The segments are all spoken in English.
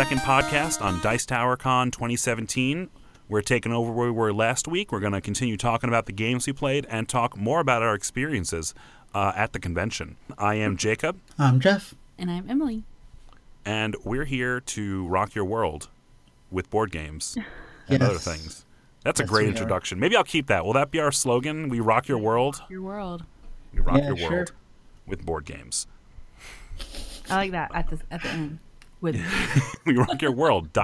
second podcast on Dice Tower Con 2017. We're taking over where we were last week. We're going to continue talking about the games we played and talk more about our experiences at the convention. I am Jacob. I'm Jeff. And I'm Emily. And we're here to rock your world with board games and other things. That's a great introduction. Maybe I'll keep that. Will that be our slogan? We rock your world. Your world. You rock your world with board games. I like that at the end. With we rock your world. ...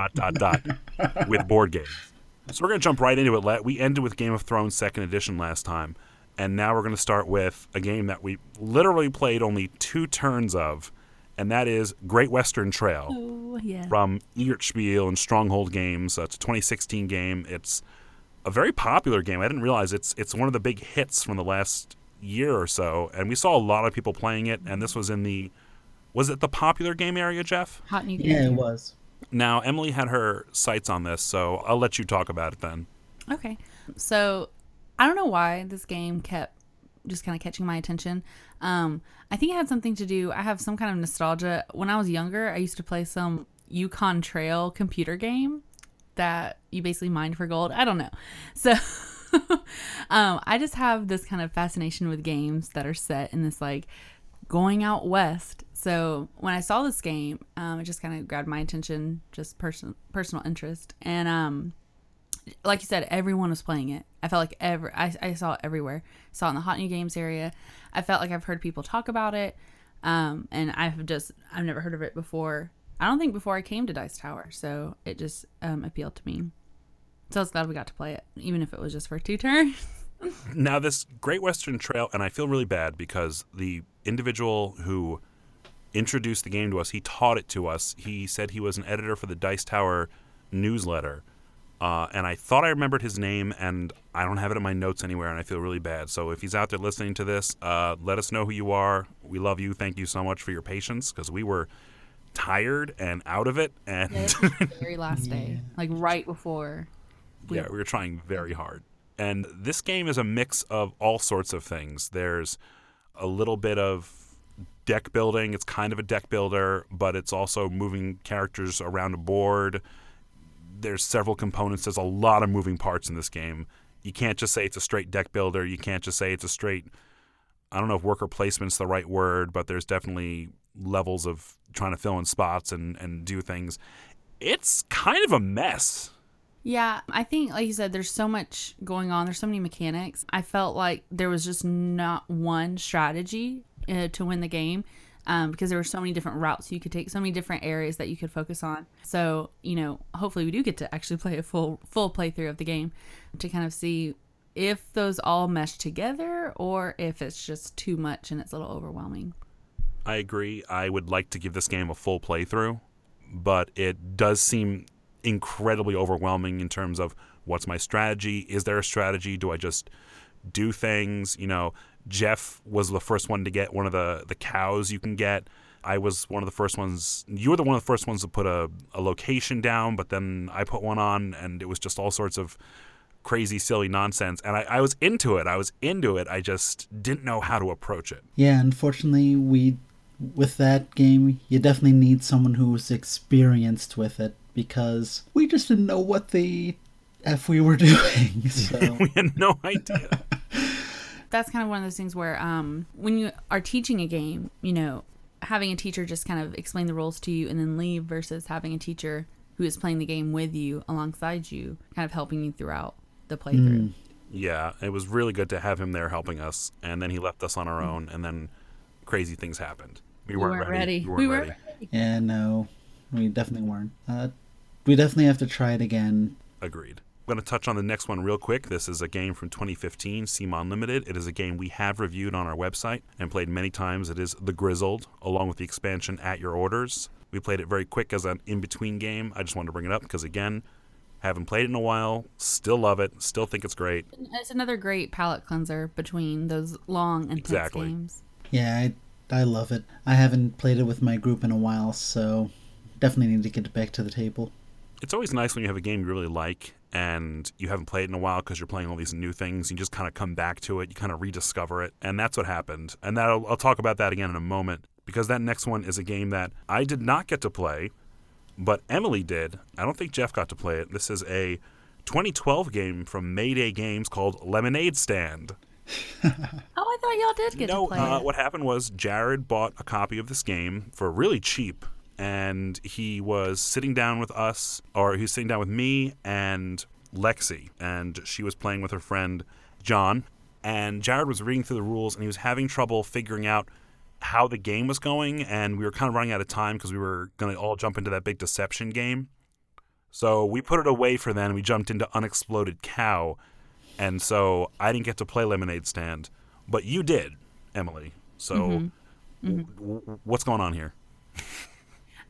with board games. So we're gonna jump right into it. We ended with Game of Thrones Second Edition last time, and now we're gonna start with a game that we literally played only 2 turns of, and that is Great Western Trail from Eggertspiele and Stronghold Games. It's a 2016 game. It's a very popular game. I didn't realize it's one of the big hits from the last year or so, and we saw a lot of people playing it. And this was in the the popular game area, Jeff? Hot new game. Yeah, it was. Now, Emily had her sights on this, so I'll let you talk about it then. Okay. So, I don't know why this game kept just kind of catching my attention. I think it had something to do, I have some kind of nostalgia. When I was younger, I used to play some Yukon Trail computer game that you basically mined for gold. I don't know. So, I just have this kind of fascination with games that are set in this, like, going out west. So when I saw this game, it just kind of grabbed my attention, just personal interest. And like you said, everyone was playing it. I felt like I saw it everywhere. Saw it in the hot new games area. I felt like I've heard people talk about it, and I've never heard of it before. I don't think before I came to Dice Tower, so it just appealed to me. So I was glad we got to play it, even if it was just for 2 turns. Now this Great Western Trail, and I feel really bad because the individual who introduced the game to us, he taught it to us. He said he was an editor for the Dice Tower newsletter, and I thought I remembered his name, and I don't have it in my notes anywhere, and I feel really bad. So if he's out there listening to this, let us know who you are. We love you. Thank you so much for your patience, because we were tired and out of it. And the very last day, like right before. We were trying very hard. And this game is a mix of all sorts of things. There's a little bit of deck building. It's kind of a deck builder, but it's also moving characters around a board. There's several components. There's a lot of moving parts in this game. You can't just say it's a straight deck builder. You can't just say it's a straight, I don't know if worker placement's the right word, but there's definitely levels of trying to fill in spots and do things. It's kind of a mess. Yeah, I think, like you said, there's so much going on. There's so many mechanics. I felt like there was just not one strategy to win the game because there were so many different routes you could take, so many different areas that you could focus on. So, you know, hopefully we do get to actually play a full playthrough of the game to kind of see if those all mesh together or if it's just too much and it's a little overwhelming. I agree. I would like to give this game a full playthrough, but it does seem incredibly overwhelming in terms of what's my strategy? Is there a strategy? Do I just do things? You know, Jeff was the first one to get one of the cows you can get. I was one of the first ones. You were the one of the first ones to put a location down, but then I put one on, and it was just all sorts of crazy, silly nonsense. And I was into it. I just didn't know how to approach it. Yeah, unfortunately, with that game, you definitely need someone who's experienced with it, because we just didn't know what the F we were doing. So. We had no idea. That's kind of one of those things where when you are teaching a game, you know, having a teacher just kind of explain the rules to you and then leave versus having a teacher who is playing the game with you, alongside you, kind of helping you throughout the playthrough. Mm. Yeah, it was really good to have him there helping us, and then he left us on our own, and then crazy things happened. We weren't ready. Yeah, no, we definitely weren't. We definitely have to try it again. Agreed. I'm going to touch on the next one real quick. This is a game from 2015, CMON Limited. It is a game we have reviewed on our website and played many times. It is The Grizzled, along with the expansion At Your Orders. We played it very quick as an in-between game. I just wanted to bring it up because, again, haven't played it in a while. Still love it. Still think it's great. It's another great palate cleanser between those long, intense games. Yeah, I love it. I haven't played it with my group in a while, so definitely need to get it back to the table. It's always nice when you have a game you really like and you haven't played it in a while because you're playing all these new things. You just kind of come back to it. You kind of rediscover it. And that's what happened. And I'll talk about that again in a moment, because that next one is a game that I did not get to play. But Emily did. I don't think Jeff got to play it. This is a 2012 game from Mayday Games called Lemonade Stand. Oh, I thought y'all did get to play it. What happened was Jared bought a copy of this game for really cheap, and he was sitting down with us, or he was sitting down with me and Lexi, and she was playing with her friend John, and Jared was reading through the rules, and he was having trouble figuring out how the game was going, and we were kind of running out of time because we were going to all jump into that big deception game. So we put it away for then. We jumped into Unexploded Cow, and so I didn't get to play Lemonade Stand, but you did, Emily. So what's going on here?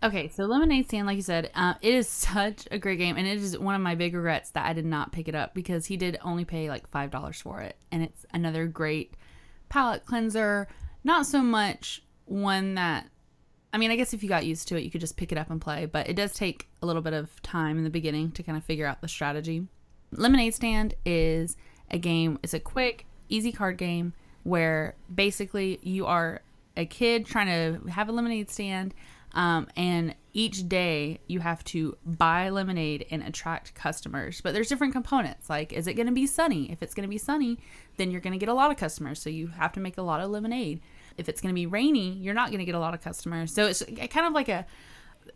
Okay, so Lemonade Stand, like you said, it is such a great game, and it is one of my big regrets that I did not pick it up because he did only pay like $5 for it, and it's another great palate cleanser. Not so much one that, I mean, I guess if you got used to it, you could just pick it up and play, but it does take a little bit of time in the beginning to kind of figure out the strategy. Lemonade Stand is a game, it's a quick, easy card game where basically you are a kid trying to have a lemonade stand. And each day you have to buy lemonade and attract customers. But there's different components. Like, is it going to be sunny? If it's going to be sunny, then you're going to get a lot of customers. So you have to make a lot of lemonade. If it's going to be rainy, you're not going to get a lot of customers. So it's kind of like a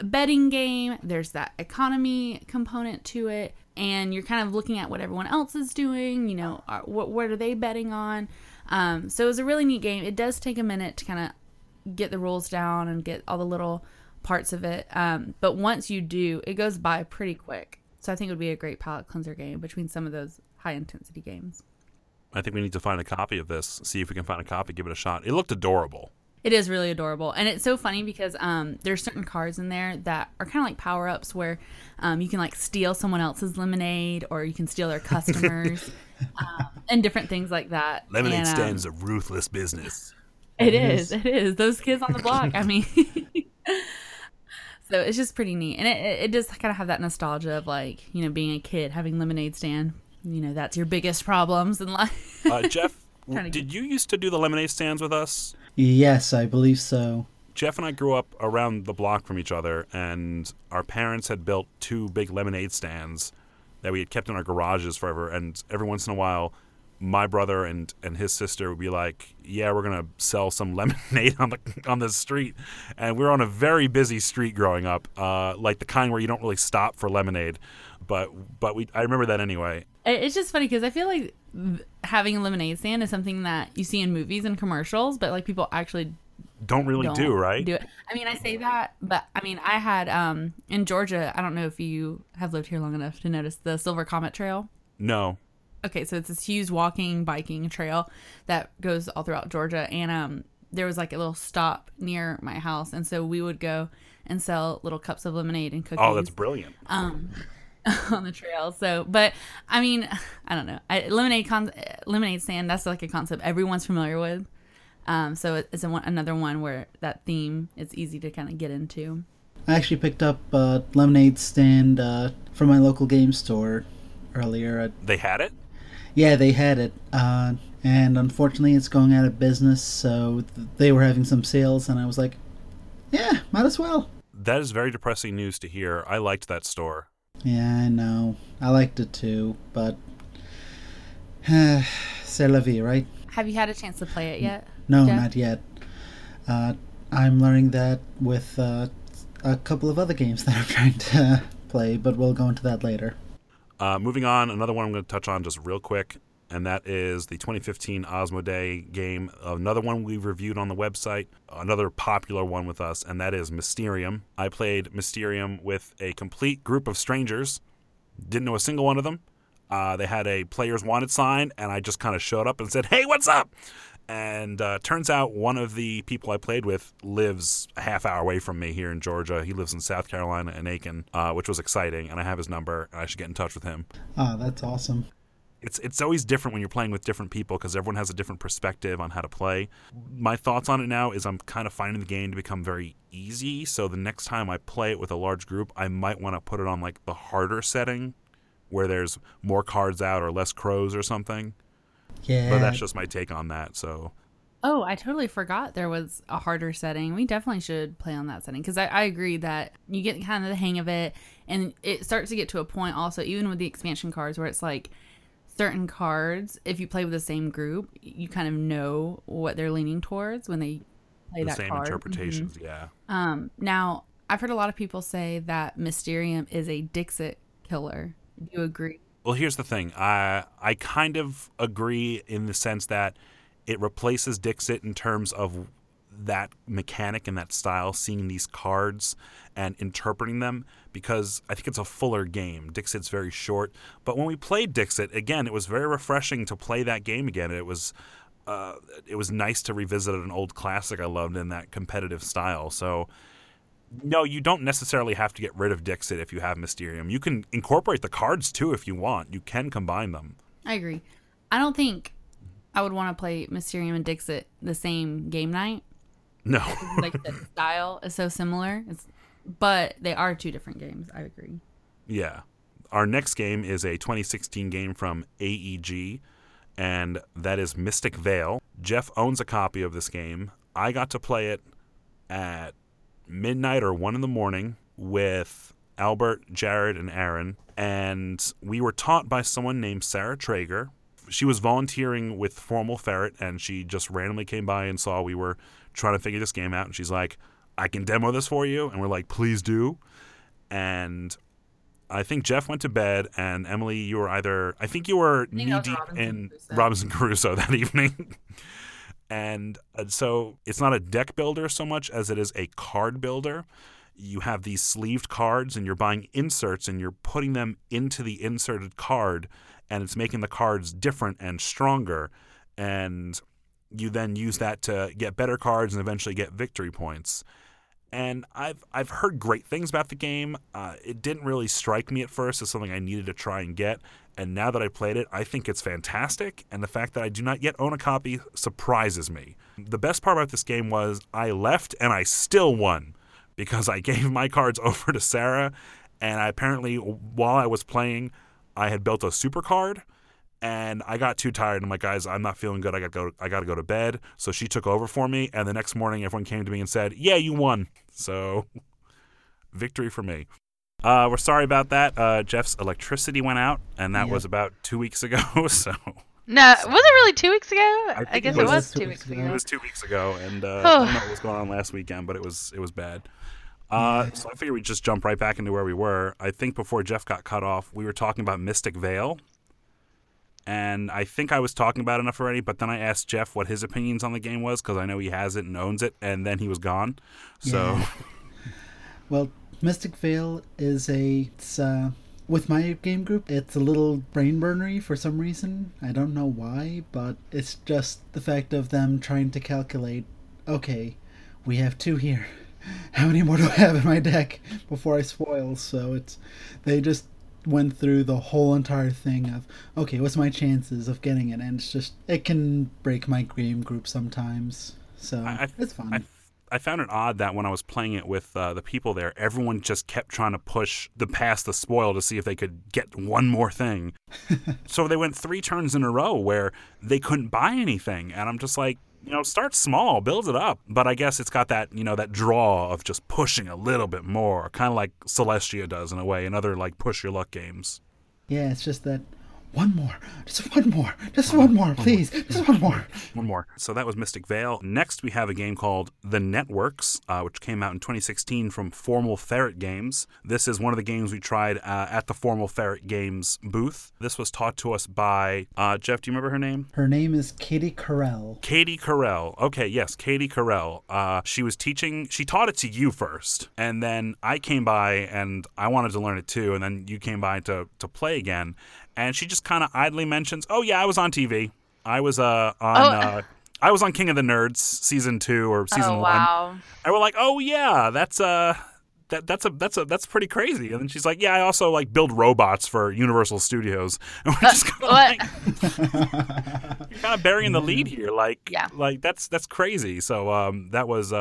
betting game. There's that economy component to it. And you're kind of looking at what everyone else is doing. You know, what are they betting on? So it was a really neat game. It does take a minute to kind of get the rules down and get all the little parts of it, but once you do, it goes by pretty quick. So I think it would be a great palate cleanser game between some of those high intensity games. I think we need to find a copy of this, see if we can find a copy, give it a shot. It looked adorable. It is really adorable, and it's so funny because there's certain cards in there that are kind of like power-ups where you can like steal someone else's lemonade, or you can steal their customers and different things like that. Lemonade stands a ruthless business. It is. Those kids on the block, I mean. So it's just pretty neat. And it does kind of have that nostalgia of, like, you know, being a kid, having lemonade stand. You know, that's your biggest problems in life. Jeff, did you used to do the lemonade stands with us? Yes, I believe so. Jeff and I grew up around the block from each other, and our parents had built two big lemonade stands that we had kept in our garages forever. And every once in a while, my brother and his sister would be like, yeah, we're going to sell some lemonade on the street. And we were on a very busy street growing up, like the kind where you don't really stop for lemonade. But I remember that anyway. It's just funny because I feel like having a lemonade stand is something that you see in movies and commercials, but like people actually don't do, right? Do it. I mean, I say that, but I mean, I had in Georgia, I don't know if you have lived here long enough to notice the Silver Comet Trail. No. Okay, so it's this huge walking, biking trail that goes all throughout Georgia. And there was like a little stop near my house. And so we would go and sell little cups of lemonade and cookies. Oh, that's brilliant. On the trail. So, but I mean, I don't know. Lemonade stand, that's like a concept everyone's familiar with. So it's another one where that theme is easy to kind of get into. I actually picked up Lemonade Stand from my local game store earlier. They had it? Yeah, they had it, and unfortunately it's going out of business, so they were having some sales, and I was like, yeah, might as well. That is very depressing news to hear. I liked that store. Yeah, I know. I liked it too, but c'est la vie, right? Have you had a chance to play it yet? No, Jeff? Not yet. I'm learning that with a couple of other games that I'm trying to play, but we'll go into that later. Moving on, another one I'm going to touch on just real quick, and that is the 2015 Osmodee game. Another one we've reviewed on the website, another popular one with us, and that is Mysterium. I played Mysterium with a complete group of strangers, didn't know a single one of them. They had a Players Wanted sign, and I just kind of showed up and said, hey, what's up? And turns out one of the people I played with lives a half hour away from me here in Georgia. He lives in South Carolina in Aiken, which was exciting. And I have his number. And I should get in touch with him. Oh, that's awesome. It's always different when you're playing with different people because everyone has a different perspective on how to play. My thoughts on it now is I'm kind of finding the game to become very easy. So the next time I play it with a large group, I might want to put it on like the harder setting where there's more cards out or less crows or something. Yeah. But that's just my take on that. So Oh, I totally forgot there was a harder setting. We definitely should play on that setting because I agree that you get kind of the hang of it, and it starts to get to a point also, even with the expansion cards, where it's like certain cards, if you play with the same group, you kind of know what they're leaning towards when they play that card. The same interpretations, mm-hmm. yeah. Now, I've heard a lot of people say that Mysterium is a Dixit killer. Do you agree? Well, here's the thing. I kind of agree in the sense that it replaces Dixit in terms of that mechanic and that style, seeing these cards and interpreting them, because I think it's a fuller game. Dixit's very short. But when we played Dixit, again, it was very refreshing to play that game again. It was nice to revisit an old classic I loved in that competitive style. So, no, you don't necessarily have to get rid of Dixit if you have Mysterium. You can incorporate the cards, too, if you want. You can combine them. I agree. I don't think I would want to play Mysterium and Dixit the same game night. No. Like, the style is so similar. But they are two different games. I agree. Yeah. Our next game is a 2016 game from AEG, and that is Mystic Vale. Jeff owns a copy of this game. I got to play it at midnight or 1 in the morning with Albert, Jared, and Aaron. And we were taught by someone named Sarah Traeger. She was volunteering with Formal Ferret, and she just randomly came by and saw we were trying to figure this game out. And she's like, I can demo this for you. And we're like, please do. And I think Jeff went to bed, and Emily, you were either – I think you were knee-deep in Robinson Crusoe that evening. And so it's not a deck builder so much as it is a card builder. You have these sleeved cards, and you're buying inserts, and you're putting them into the inserted card, and it's making the cards different and stronger. And you then use that to get better cards and eventually get victory points. And I've heard great things about the game. It didn't really strike me at first as something I needed to try and get. And now that I played it, I think it's fantastic. And the fact that I do not yet own a copy surprises me. The best part about this game was I left and I still won because I gave my cards over to Sarah. And I apparently, while I was playing, I had built a super card. And I got too tired. I'm like, guys, I'm not feeling good. I got to go to bed. So she took over for me. And the next morning, everyone came to me and said, yeah, you won. So victory for me. We're sorry about that. Jeff's electricity went out. And that was about 2 weeks ago. So no, was it really 2 weeks ago? I guess it was 2 weeks ago. It was 2 weeks ago. And I don't know what was going on last weekend, but it was bad. So I figured we'd just jump right back into where we were. I think before Jeff got cut off, we were talking about Mystic Vale. And I think I was talking about it enough already, but then I asked Jeff what his opinions on the game was, because I know he has it and owns it, and then he was gone. So, yeah. Well, Mystic Vale is with my game group, it's a little brain burnery for some reason. I don't know why, but it's just the fact of them trying to calculate, okay, we have two here. How many more do I have in my deck before I spoil? So they just went through the whole entire thing of, okay, what's my chances of getting it? And it's just, it can break my game group sometimes. So it's fun. I found it odd that when I was playing it with the people there, everyone just kept trying to push past the spoil to see if they could get one more thing. So they went 3 turns in a row where they couldn't buy anything. And I'm just like, start small, build it up. But I guess it's got that, that draw of just pushing a little bit more, kind of like Celestia does in a way, and other like push your luck games. Yeah, it's just that one more. So that was Mystic Vale. Next, we have a game called The Networks, which came out in 2016 from Formal Ferret Games. This is one of the games we tried at the Formal Ferret Games booth. This was taught to us by, Jeff, do you remember her name? Her name is Katie Carell. Katie Carell. Okay, yes, Katie Carell. She was teaching, she taught it to you first, and then I came by and I wanted to learn it too, and then you came by to play again. And she just kind of idly mentions, "Oh yeah, I was on TV. I was on King of the Nerds season 2 or season 1." Wow. And we're like, "Oh yeah, that's pretty crazy." And then she's like, "Yeah, I also like build robots for Universal Studios." And we're just kind of you're kind of burying the lead here. That's crazy. So that was.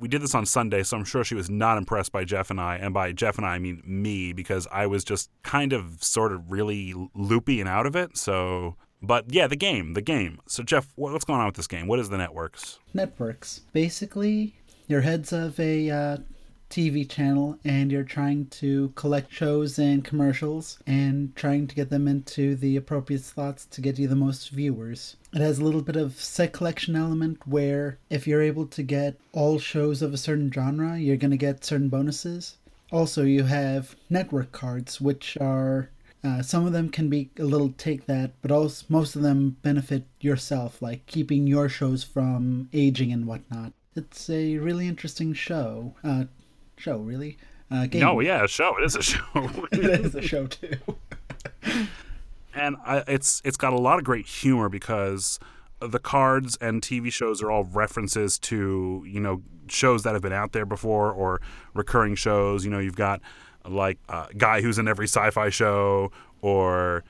We did this on Sunday, so I'm sure she was not impressed by Jeff and I. And by Jeff and I mean me, because I was just kind of sort of really loopy and out of it. So But yeah, the game. So Jeff, what's going on with this game? What is the Networks? Networks. Basically, your head's of a TV channel, and you're trying to collect shows and commercials and trying to get them into the appropriate slots to get you the most viewers. It has a little bit of set collection element where if you're able to get all shows of a certain genre, you're going to get certain bonuses. Also, you have network cards, which are... some of them can be a little take that, but also most of them benefit yourself, like keeping your shows from aging and whatnot. It's a really interesting show. Game. No, yeah, a show. It is a show. It is a show, too. And it's got a lot of great humor because the cards and TV shows are all references to, you know, shows that have been out there before or recurring shows. You know, you've got... like a guy who's in every sci-fi show, or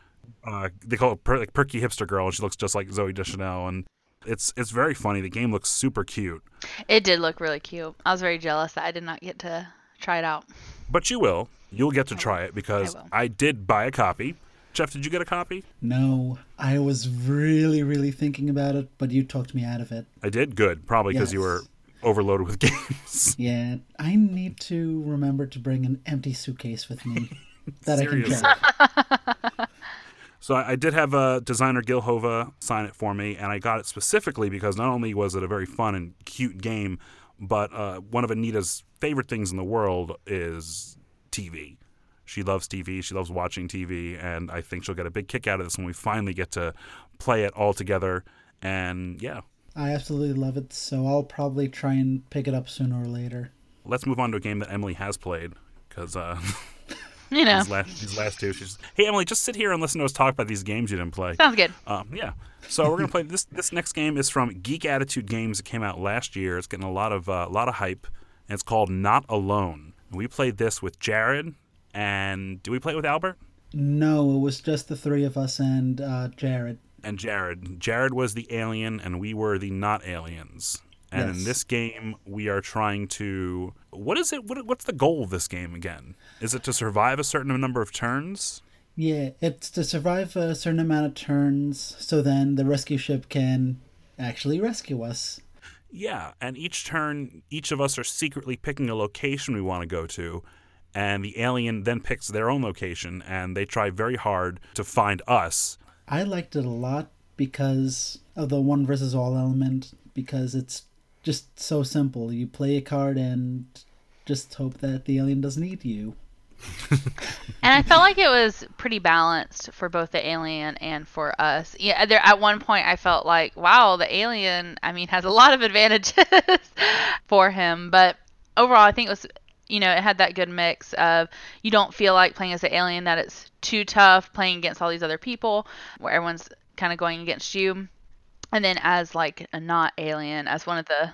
they call it Perky Hipster Girl, and she looks just like Zoe Deschanel, and it's very funny. The game looks super cute. It did look really cute. I was very jealous that I did not get to try it out. But you will. You'll get to try it because I did buy a copy. Jeff, did you get a copy? No. I was really, really thinking about it, but you talked me out of it. I did? Good. Probably because you were... overloaded with games. Yeah, I need to remember to bring an empty suitcase with me that I can carry. So I did have a designer Gil Hova sign it for me, and I got it specifically because not only was it a very fun and cute game, but one of Anita's favorite things in the world is TV. She loves TV. She loves watching TV, and I think she'll get a big kick out of this when we finally get to play it all together. And yeah. I absolutely love it, so I'll probably try and pick it up sooner or later. Let's move on to a game that Emily has played, because you know, these last two, she's, hey Emily, just sit here and listen to us talk about these games you didn't play. Sounds good. Yeah, so we're gonna play this next game is from Geek Attitude Games. It came out last year. It's getting a lot of hype, and it's called Not Alone. We played this with Jared, and did we play it with Albert? No, it was just the three of us and Jared. And Jared. Jared was the alien, and we were the not aliens. And yes. In this game, we are trying to... What is it? What's the goal of this game again? Is it to survive a certain number of turns? Yeah, it's to survive a certain amount of turns, so then the rescue ship can actually rescue us. Yeah, and each turn, each of us are secretly picking a location we want to go to, and the alien then picks their own location, and they try very hard to find us. I liked it a lot because of the one versus all element, because it's just so simple. You play a card and just hope that the alien doesn't eat you. And I felt like it was pretty balanced for both the alien and for us. Yeah, at one point I felt like, wow, the alien, I mean, has a lot of advantages for him. But overall, I think it was... You know, it had that good mix of you don't feel like playing as an alien that it's too tough playing against all these other people where everyone's kind of going against you. And then as like a not alien, as one of the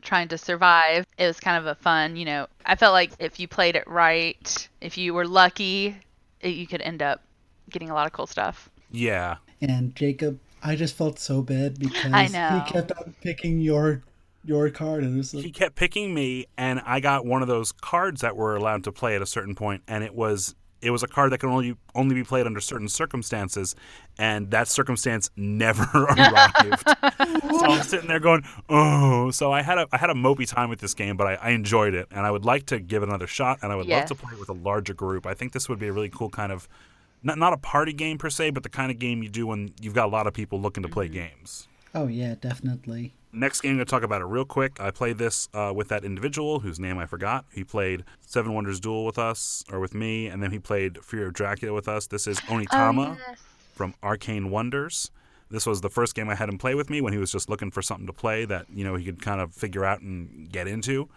trying to survive, it was kind of a fun, you know, I felt like if you played it right, if you were lucky, you could end up getting a lot of cool stuff. Yeah. And Jacob, I just felt so bad because I know. He kept on picking your card, and like... He kept picking me, and I got one of those cards that were allowed to play at a certain point, and it was a card that can only be played under certain circumstances, and that circumstance never arrived. So I'm sitting there going, oh. So I had a mopey time with this game, but I enjoyed it, and I would like to give it another shot, and I would love to play it with a larger group. I think this would be a really cool kind of not a party game per se, but the kind of game you do when you've got a lot of people looking to play games. Oh yeah, definitely. Next game, I'm going to talk about it real quick. I played this with that individual whose name I forgot. He played Seven Wonders Duel with us, or with me, and then he played Fear of Dracula with us. This is Onitama from Arcane Wonders. This was the first game I had him play with me when he was just looking for something to play that, you know, he could kind of figure out and get into.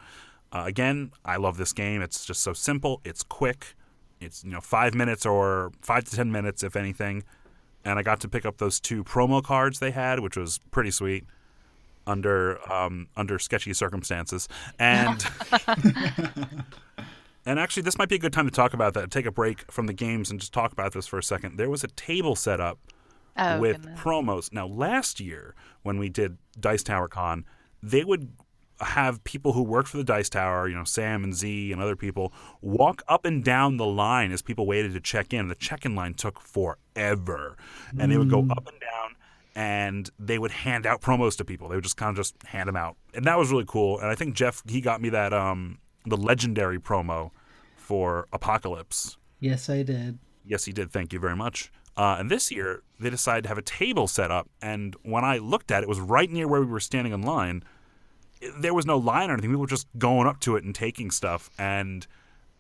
Again, I love this game. It's just so simple. It's quick. It's, you know, 5 minutes or 5 to 10 minutes, if anything. And I got to pick up those two promo cards they had, which was pretty sweet. Under sketchy circumstances, and actually this might be a good time to talk about that. Take a break from the games and just talk about this for a second. There was a table set up with promos. Now last year when we did Dice Tower Con, they would have people who work for the Dice Tower, you know, Sam and Z and other people, walk up and down the line as people waited to check in. The check-in line took forever. And they would go up and down, and they would hand out promos to people. They would just kind of just hand them out. And that was really cool. And I think Jeff, he got me that the legendary promo for Apocalypse. Yes, I did. Yes, he did. Thank you very much. And this year, they decided to have a table set up. And when I looked at it, it was right near where we were standing in line. There was no line or anything. People were just going up to it and taking stuff. And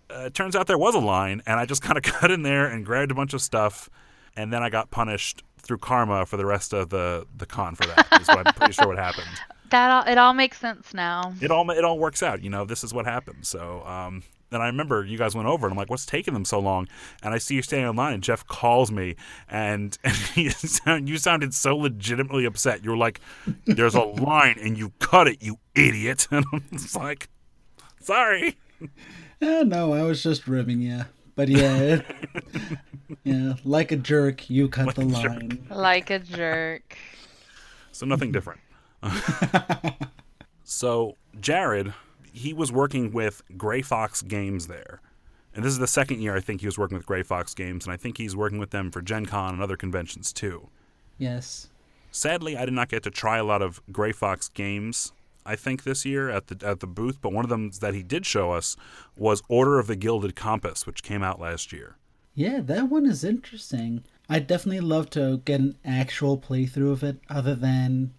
it turns out there was a line. And I just kind of got in there and grabbed a bunch of stuff. And then I got punished through karma for the rest of the con for that. Is what I'm pretty sure what happened. It all makes sense now. It all works out. You know, this is what happened. So, and I remember you guys went over, and I'm like, what's taking them so long? And I see you standing in line, and Jeff calls me, and you sounded so legitimately upset. You were like, there's a line, and you cut it, you idiot. And I'm just like, sorry. No, I was just ribbing you. But yeah, like a jerk, you cut like the line. Like a jerk. So nothing different. So Jared, he was working with Grey Fox Games there. And this is the second year I think he was working with Grey Fox Games, and I think he's working with them for Gen Con and other conventions too. Yes. Sadly, I did not get to try a lot of Grey Fox Games, I think, this year at the booth, but one of them that he did show us was Order of the Gilded Compass, which came out last year. Yeah, that one is interesting. I'd definitely love to get an actual playthrough of it, other than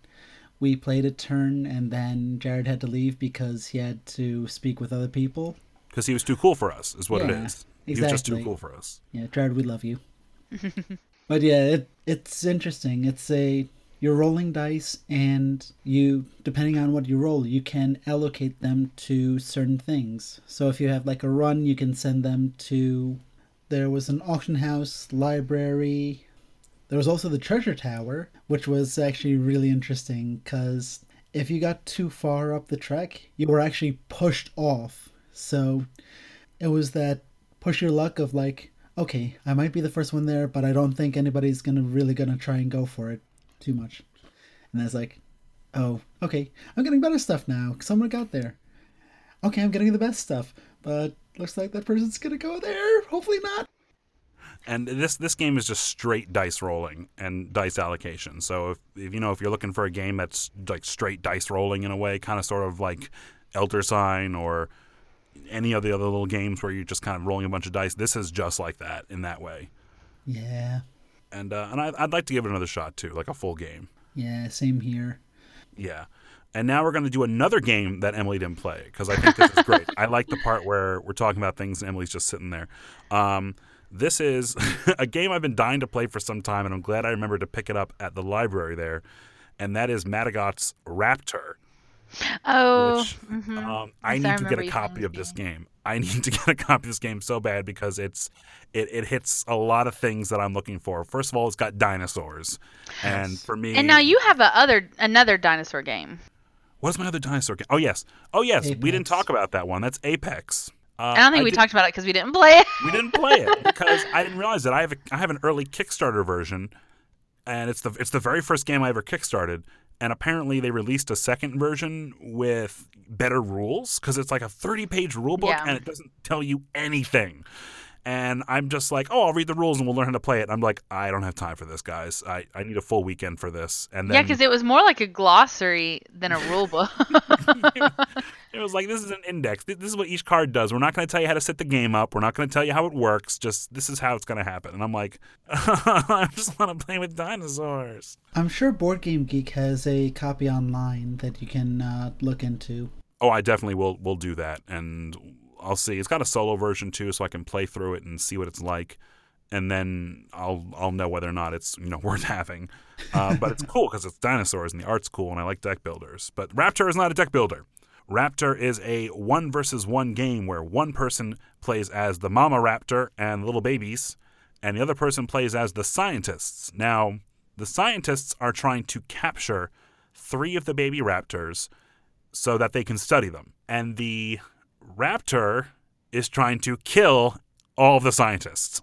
we played a turn and then Jared had to leave because he had to speak with other people. Because he was too cool for us, is what it is. Exactly. He was just too cool for us. Yeah, Jared, we love you. But yeah, it's interesting. You're rolling dice, and you, depending on what you roll, you can allocate them to certain things. So if you have like a run, you can send them to, there was an auction house, library. There was also the treasure tower, which was actually really interesting because if you got too far up the track, you were actually pushed off. So it was that push your luck of like, okay, I might be the first one there, but I don't think anybody's really gonna try and go for it too much. And I was like, oh, okay, I'm getting better stuff now because someone got there. Okay, I'm getting the best stuff, but looks like that person's gonna go there. Hopefully not. And this game is just straight dice rolling and dice allocation. So if you're looking for a game that's like straight dice rolling in a way, kind of sort of like Elder Sign or any of the other little games where you're just kind of rolling a bunch of dice, this is just like that in that way. Yeah. And I'd like to give it another shot, too, like a full game. Yeah, same here. Yeah. And now we're going to do another game that Emily didn't play, because I think this is great. I like the part where we're talking about things and Emily's just sitting there. This is a game I've been dying to play for some time, and I'm glad I remembered to pick it up at the library there, and that is Madagot's Raptor. Oh. Which, I need to get a copy of this game. I need to get a copy of this game so bad because it hits a lot of things that I'm looking for. First of all, it's got dinosaurs, and for me. And now you have another dinosaur game. What is my other dinosaur game? Oh yes, Apex. We didn't talk about that one. That's Apex. I don't think we talked about it because we didn't play it. We didn't play it because I didn't realize that I have an early Kickstarter version, and it's the very first game I ever kickstarted. And apparently they released a second version with better rules because it's like a 30-page rule book and it doesn't tell you anything. And I'm just like, oh, I'll read the rules and we'll learn how to play it. And I'm like, I don't have time for this, guys. I need a full weekend for this. And then, yeah, because it was more like a glossary than a rule book. It was like, this is an index. This is what each card does. We're not going to tell you how to set the game up. We're not going to tell you how it works. Just this is how it's going to happen. And I'm like, I just want to play with dinosaurs. I'm sure Board Game Geek has a copy online that you can look into. Oh, I definitely will. We'll do that. And I'll see. It's got a solo version too, so I can play through it and see what it's like, and then I'll know whether or not it's worth having. But it's cool because it's dinosaurs and the art's cool, and I like deck builders. But Raptor is not a deck builder. Raptor is a 1-versus-1 game where one person plays as the mama raptor and little babies, and the other person plays as the scientists. Now, the scientists are trying to capture 3 of the baby raptors so that they can study them, and the Raptor is trying to kill all of the scientists.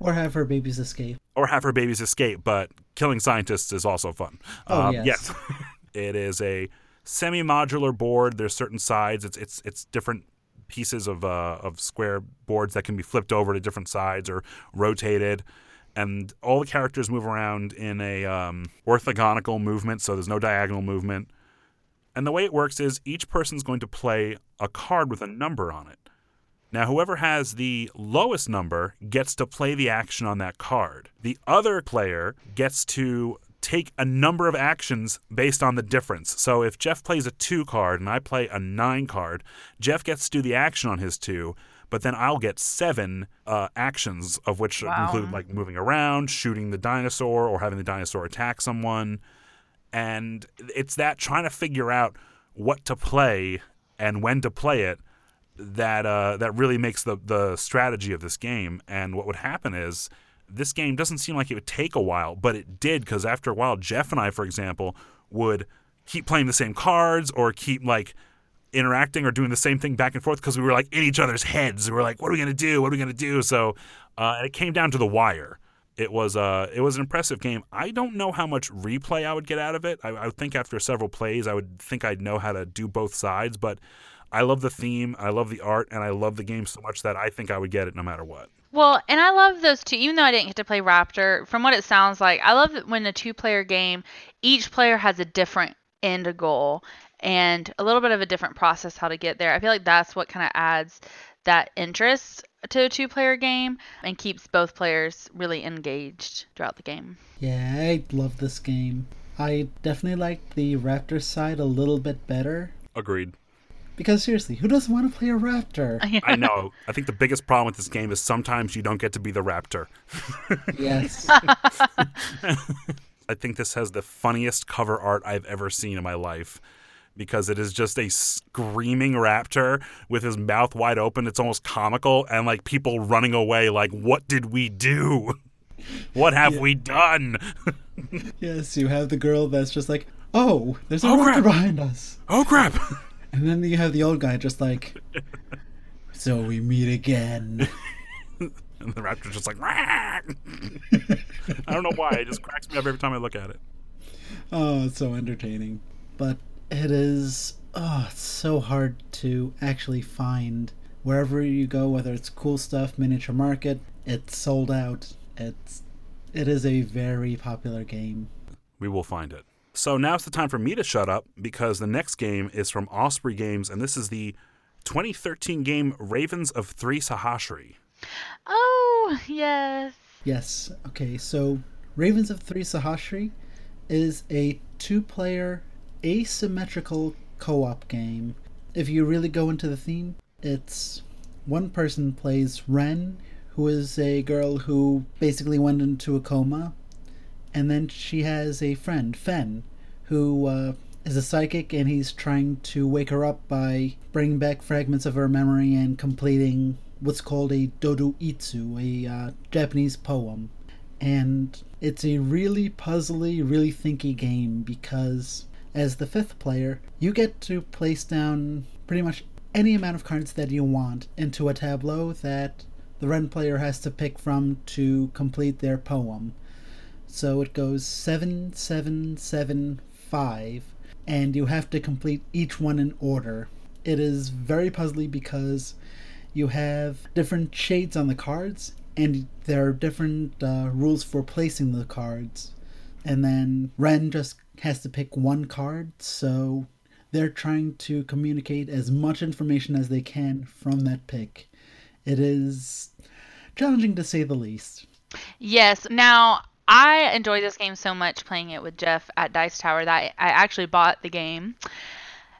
Or have her babies escape. But killing scientists is also fun. Oh, yes. It is a semi-modular board. There's certain sides. It's different pieces of square boards that can be flipped over to different sides or rotated. And all the characters move around in a orthogonal movement, so there's no diagonal movement. And the way it works is each person's going to play a card with a number on it. Now, whoever has the lowest number gets to play the action on that card. The other player gets to take a number of actions based on the difference. So if Jeff plays a 2 card and I play a 9 card, Jeff gets to do the action on his 2, but then I'll get 7 actions, of which include like moving around, shooting the dinosaur, or having the dinosaur attack someone. And it's that trying to figure out what to play and when to play it that that really makes the strategy of this game. And what would happen is this game doesn't seem like it would take a while, but it did, because after a while, Jeff and I, for example, would keep playing the same cards or keep like interacting or doing the same thing back and forth because we were like in each other's heads. We were like, what are we going to do? What are we going to do? So it came down to the wire. It was an impressive game. I don't know how much replay I would get out of it. I would think after several plays, I would think I'd know how to do both sides. But I love the theme, I love the art, and I love the game so much that I think I would get it no matter what. Well, and I love those two. Even though I didn't get to play Raptor, from what it sounds like, I love when a two-player game, each player has a different end goal and a little bit of a different process how to get there. I feel like that's what kind of adds that interest to a two-player game and keeps both players really engaged throughout the game. Yeah, I love this game. I definitely like the Raptor side a little bit better. Agreed. Because seriously, who doesn't want to play a raptor? I know. I think the biggest problem with this game is sometimes you don't get to be the raptor. Yes. I think this has the funniest cover art I've ever seen in my life, because it is just a screaming raptor with his mouth wide open. It's almost comical, and like people running away like, what did we do? What have we done? Yes, you have the girl that's just like, oh, there's a raptor behind us. Oh, crap. And then you have the old guy just like, so we meet again. And the raptor's just like, I don't know why. It just cracks me up every time I look at it. Oh, it's so entertaining. But it is it's so hard to actually find wherever you go, whether it's Cool Stuff, Miniature Market, it's sold out. It is a very popular game. We will find it. So now's the time for me to shut up, because the next game is from Osprey Games, and this is the 2013 game Ravens of Thri Sahashri. Oh, yes. Yes. Okay, so Ravens of Thri Sahashri is a two-player asymmetrical co-op game. If you really go into the theme, it's one person plays Ren, who is a girl who basically went into a coma. And then she has a friend, Fen, who is a psychic, and he's trying to wake her up by bringing back fragments of her memory and completing what's called a dodoitsu, a Japanese poem. And it's a really puzzly, really thinky game, because as the fifth player, you get to place down pretty much any amount of cards that you want into a tableau that the Ren player has to pick from to complete their poem. So it goes 7, 7, 7, 5, and you have to complete each one in order. It is very puzzly because you have different shades on the cards, and there are different rules for placing the cards. And then Ren just has to pick one card, so they're trying to communicate as much information as they can from that pick. It is challenging, to say the least. Yes. Now, I enjoyed this game so much playing it with Jeff at Dice Tower that I actually bought the game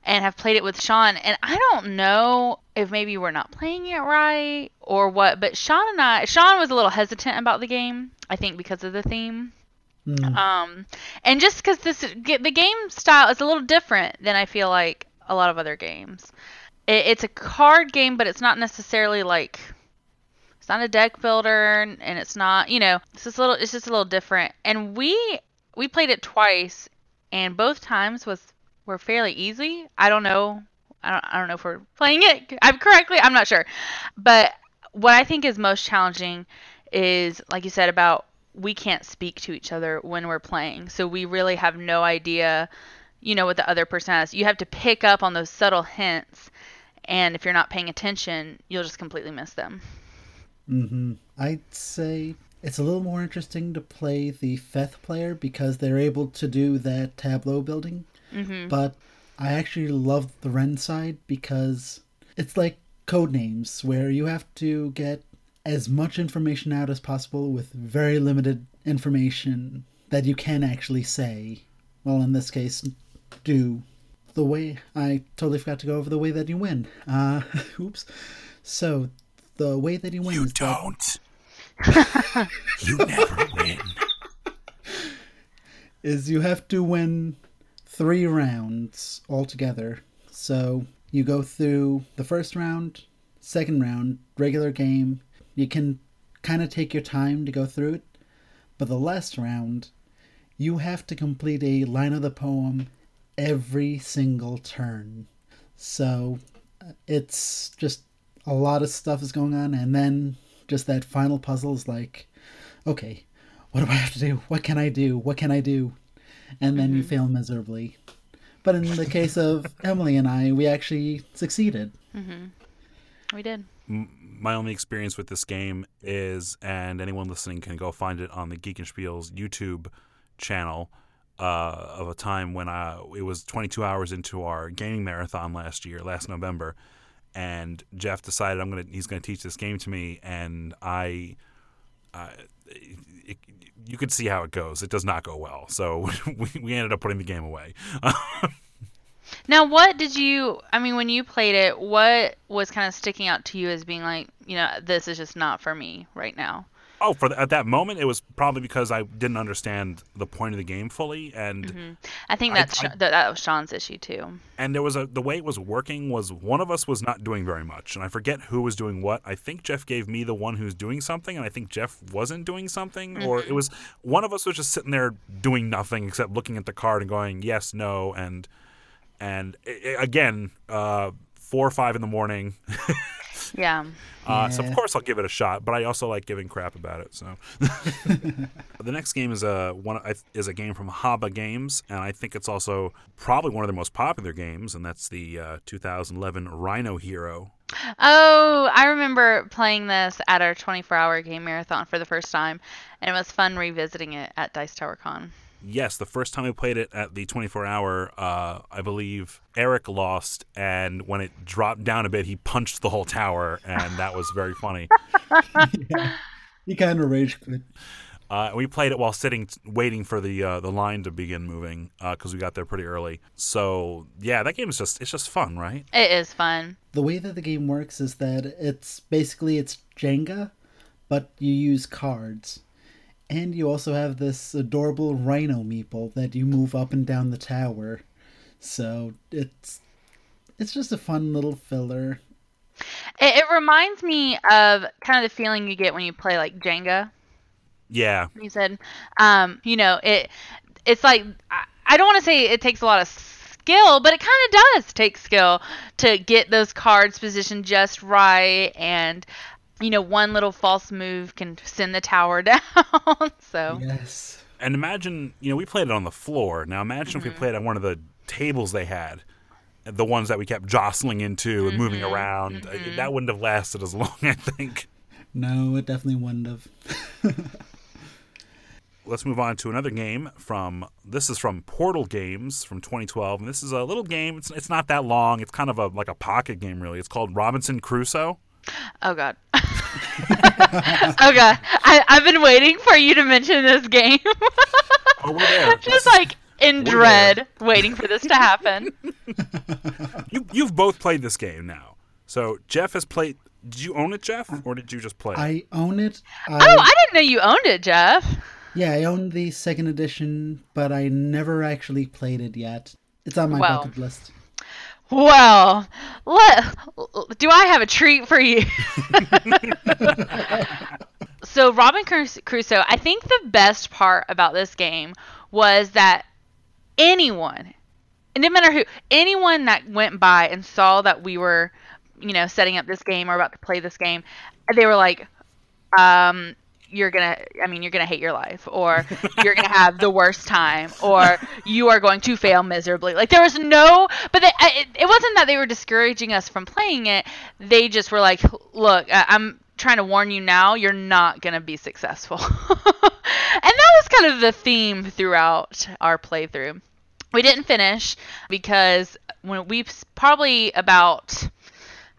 and have played it with Sean. And I don't know if maybe we're not playing it right or what, but Sean was a little hesitant about the game, I think because of the theme. Mm. And just because the game style is a little different than I feel like a lot of other games. It's a card game, but it's not necessarily like... It's not a deck builder, and it's not, you know, it's just a little different. And we played it twice, and both times were fairly easy. I don't know if we're playing it correctly. I'm not sure. But what I think is most challenging is, like you said, about we can't speak to each other when we're playing, so we really have no idea you know what the other person has. You have to pick up on those subtle hints, and if you're not paying attention, you'll just completely miss them. Mm-hmm. I'd say it's a little more interesting to play the Feth player because they're able to do that tableau building. Mm-hmm. But I actually love the Ren side because it's like code names where you have to get as much information out as possible with very limited information that you can actually say. Well, in this case, do. The way I totally forgot to go over the way that you win. Oops. So the way that you win is don't. That... you never win. Is you have to win 3 rounds altogether. So you go through the first round, second round, regular game. You can kind of take your time to go through it. But the last round, you have to complete a line of the poem every single turn. So it's just a lot of stuff is going on. And then just that final puzzle is like, okay, what do I have to do? What can I do? What can I do? And then you fail miserably. But in the case of Emily and I, we actually succeeded. Mm-hmm. We did. My only experience with this game is, and anyone listening can go find it on the Geek and Spiel's YouTube channel, of a time when it was 22 hours into our gaming marathon last November, and Jeff decided he's gonna teach this game to me, and you could see how it goes. It does not go well, so we ended up putting the game away. Now, when you played it, what was kind of sticking out to you as being like, you know, this is just not for me right now? Oh, at that moment, it was probably because I didn't understand the point of the game fully. And I think that was Sean's issue, too. And there was the way it was working was one of us was not doing very much. And I forget who was doing what. I think Jeff gave me the one who's doing something, and I think Jeff wasn't doing something. Mm-hmm. Or it was one of us was just sitting there doing nothing except looking at the card and going, yes, no, And again, 4 or 5 in the morning. Yeah. So of course I'll give it a shot, but I also like giving crap about it. So the next game is a game from Haba Games, and I think it's also probably one of their most popular games, and that's the 2011 Rhino Hero. Oh, I remember playing this at our 24-hour game marathon for the first time, and it was fun revisiting it at Dice Tower Con. Yes, the first time I played it at the 24-hour, I believe Eric lost, and when it dropped down a bit, he punched the whole tower, and that was very funny. Yeah. He kind of rage quit. We played it while sitting, waiting for the line to begin moving, because we got there pretty early. So, yeah, that game is just fun, right? It is fun. The way that the game works is that it's Jenga, but you use cards. And you also have this adorable rhino meeple that you move up and down the tower. So it's just a fun little filler. It reminds me of kind of the feeling you get when you play like Jenga. Yeah. You said, you know, it's like, I don't want to say it takes a lot of skill, but it kind of does take skill to get those cards positioned just right, and you know, one little false move can send the tower down. So yes. And imagine, you know, we played it on the floor. Now imagine if we played on one of the tables they had, the ones that we kept jostling into and moving around. That wouldn't have lasted as long, I think. No, it definitely wouldn't have. Let's move on to another game from Portal Games from 2012, and this is a little game. It's not that long. It's kind of like a pocket game, really. It's called Robinson Crusoe. Oh, God. Oh, God. I've been waiting for you to mention this game. Oh, we're there. Just like in dread, waiting for this to happen. You've both played this game now. So Jeff has played. Did you own it, Jeff? Or did you just play it? I own it. Oh, I didn't know you owned it, Jeff. Yeah, I owned the second edition, but I never actually played it yet. It's on my bucket list. Well, do I have a treat for you? So Robinson Crusoe, I think the best part about this game was that anyone, and no matter who, anyone that went by and saw that we were, you know, setting up this game or about to play this game, they were like, you're gonna hate your life, or you're gonna have the worst time, or you are going to fail miserably. Like, there was no, but it wasn't that they were discouraging us from playing it. They just were like, look, I'm trying to warn you now, you're not gonna be successful. And that was kind of the theme throughout our playthrough. We didn't finish because when we probably about,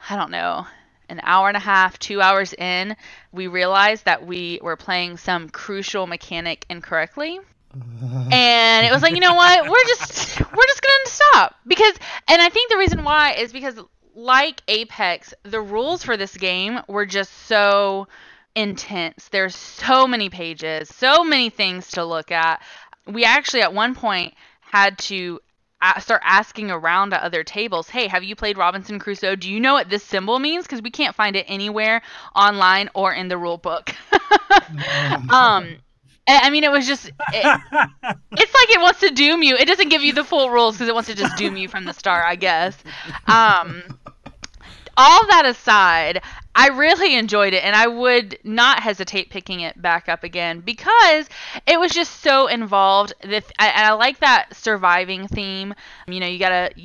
I don't know, an hour and a half, 2 hours in, we realized that we were playing some crucial mechanic incorrectly. And it was like, you know what? We're just going to stop. Because, and I think the reason why is because, like Apex, the rules for this game were just so intense. There's so many pages, so many things to look at. We actually, at one point, had to start asking around at other tables, hey, have you played Robinson Crusoe? Do you know what this symbol means? Because we can't find it anywhere online or in the rule book. I mean, it was just, it's like it wants to doom you. It doesn't give you the full rules because it wants to just doom you from the start, I guess. All that aside, I really enjoyed it, and I would not hesitate picking it back up again because it was just so involved. I like that surviving theme. You know, you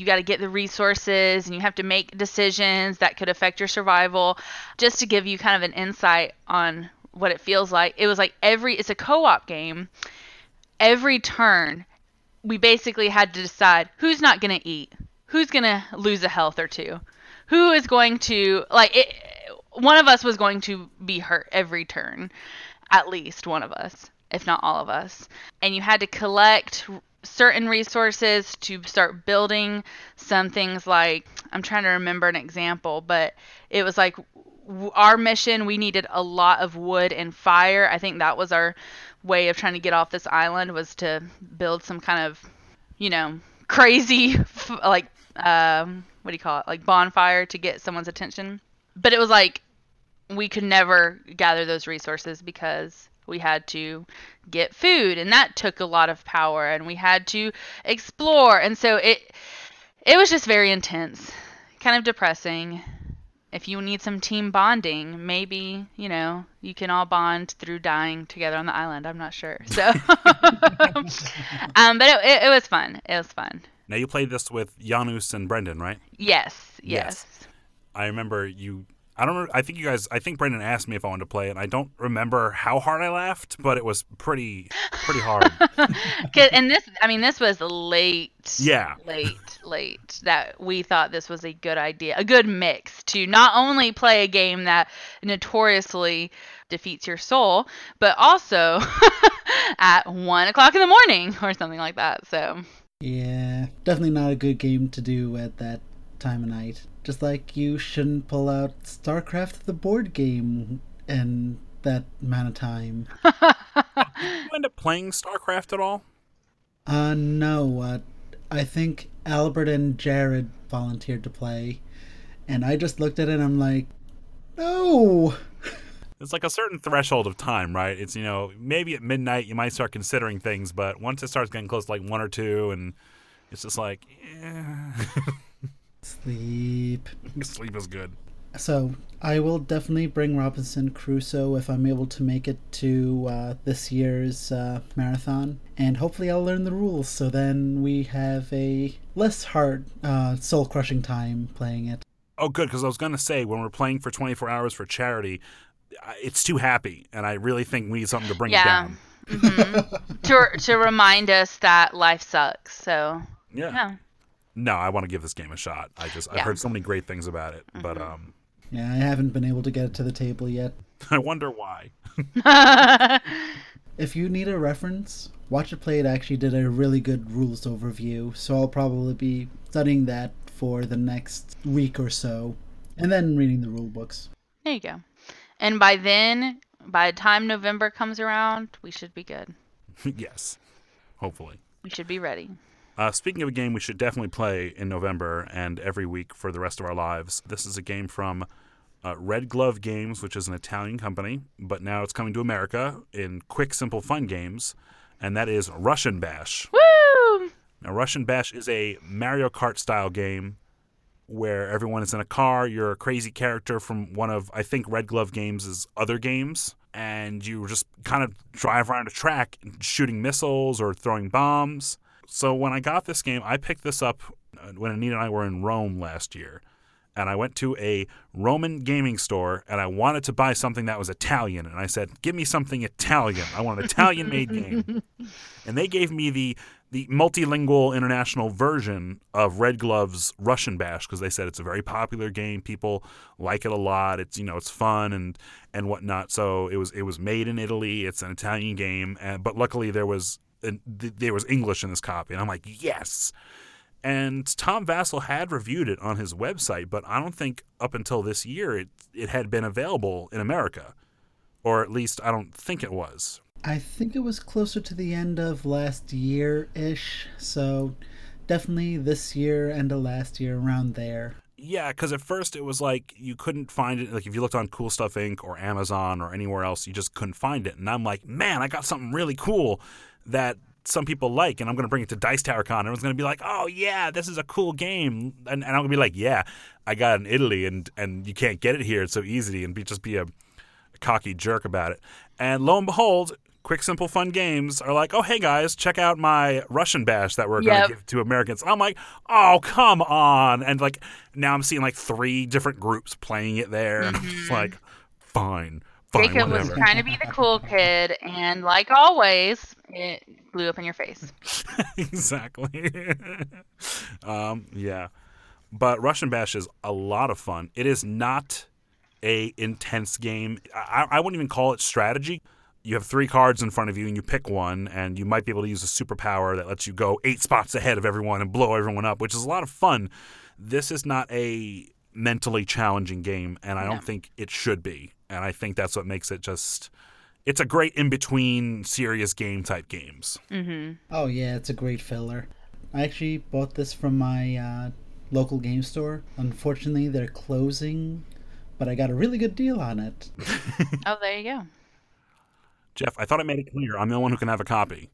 gotta get the resources, and you have to make decisions that could affect your survival. Just to give you kind of an insight on what it feels like, it was like it's a co-op game. Every turn, we basically had to decide who's not gonna eat, who's gonna lose a health or two, who is going to, like, one of us was going to be hurt every turn, at least one of us, if not all of us. And you had to collect certain resources to start building some things like, I'm trying to remember an example, but it was like our mission, we needed a lot of wood and fire. I think that was our way of trying to get off this island, was to build some kind of, you know, crazy, like, what do you call it? Like bonfire to get someone's attention. But it was like we could never gather those resources because we had to get food, and that took a lot of power, and we had to explore. And so it was just very intense, kind of depressing. If you need some team bonding, maybe, you know, you can all bond through dying together on the island. I'm not sure. So, but it was fun. It was fun. Now, you played this with Janus and Brendan, right? Yes. I remember you. I don't know. I think you guys. I think Brendan asked me if I wanted to play, and I don't remember how hard I laughed, but it was pretty hard. And this, I mean, this was late. Yeah. Late. That we thought this was a good idea, a good mix to not only play a game that notoriously defeats your soul, but also at 1 o'clock in the morning or something like that. So. Yeah, definitely not a good game to do at that time of night. Just like you shouldn't pull out StarCraft the board game in that amount of time. Did you end up playing StarCraft at all? No. I think Albert and Jared volunteered to play, and I just looked at it and I'm like, no! It's like a certain threshold of time, right? It's, you know, maybe at midnight you might start considering things, but once it starts getting close to like 1 or 2, and it's just like, yeah. Sleep. Sleep is good. So I will definitely bring Robinson Crusoe if I'm able to make it to this year's marathon, and hopefully I'll learn the rules, so then we have a less hard, soul-crushing time playing it. Oh, good, because I was going to say, when we're playing for 24 hours for charity, it's too happy, and I really think we need something to bring it down. Mm-hmm. to remind us that life sucks. So yeah. No, I want to give this game a shot. I've heard so many great things about it, mm-hmm. but yeah, I haven't been able to get it to the table yet. I wonder why. If you need a reference, Watch It Play It actually did a really good rules overview, so I'll probably be studying that for the next week or so, and then reading the rule books. There you go. And by then, by the time November comes around, we should be good. Yes, hopefully. We should be ready. Speaking of a game we should definitely play in November and every week for the rest of our lives, this is a game from Red Glove Games, which is an Italian company, but now it's coming to America in quick, simple, fun games, and that is Russian Bash. Woo! Now, Russian Bash is a Mario Kart-style game where everyone is in a car. You're a crazy character from one of, I think, Red Glove Games' other games. and you just kind of drive around a track shooting missiles or throwing bombs. So when I got this game, I picked this up when Anita and I were in Rome last year. And I went to a Roman gaming store, and I wanted to buy something that was Italian. And I said, give me something Italian. I want an Italian-made game. And they gave me the multilingual international version of Red Glove's Russian Bash, because they said it's a very popular game. People like it a lot. It's, you know, it's fun and whatnot. So it was made in Italy. It's an Italian game. But luckily there was English in this copy. And I'm like, yes. And Tom Vassell had reviewed it on his website, but I don't think up until this year it had been available in America. Or at least I don't think it was. I think it was closer to the end of last year-ish. So definitely this year and the last year, around there. Yeah, because at first it was like you couldn't find it. Like if you looked on Cool Stuff Inc. or Amazon or anywhere else, you just couldn't find it. And I'm like, man, I got something really cool that some people like, and I'm going to bring it to Dice Tower Con. Everyone's going to be like, oh, yeah, this is a cool game. And I'm going to be like, yeah, I got it in Italy, and you can't get it here. It's so easy, and be a cocky jerk about it. And lo and behold, Quick, Simple, Fun Games are like, oh, hey, guys, check out my Russian Bash that we're going to give to Americans. I'm like, oh, come on. And like now I'm seeing like three different groups playing it there. And I'm just like, fine. Jacob was trying to be the cool kid, and like always, it blew up in your face. Exactly. Yeah. But Russian Bash is a lot of fun. It is not a intense game. I wouldn't even call it strategy. You have three cards in front of you, and you pick one, and you might be able to use a superpower that lets you go 8 spots ahead of everyone and blow everyone up, which is a lot of fun. This is not a mentally challenging game, and I don't think it should be. And I think that's what makes it just – it's a great in-between serious game type games. Mm-hmm. Oh, yeah. It's a great filler. I actually bought this from my local game store. Unfortunately, they're closing, but I got a really good deal on it. Oh, there you go. Jeff, I thought I made it clear. I'm the one who can have a copy.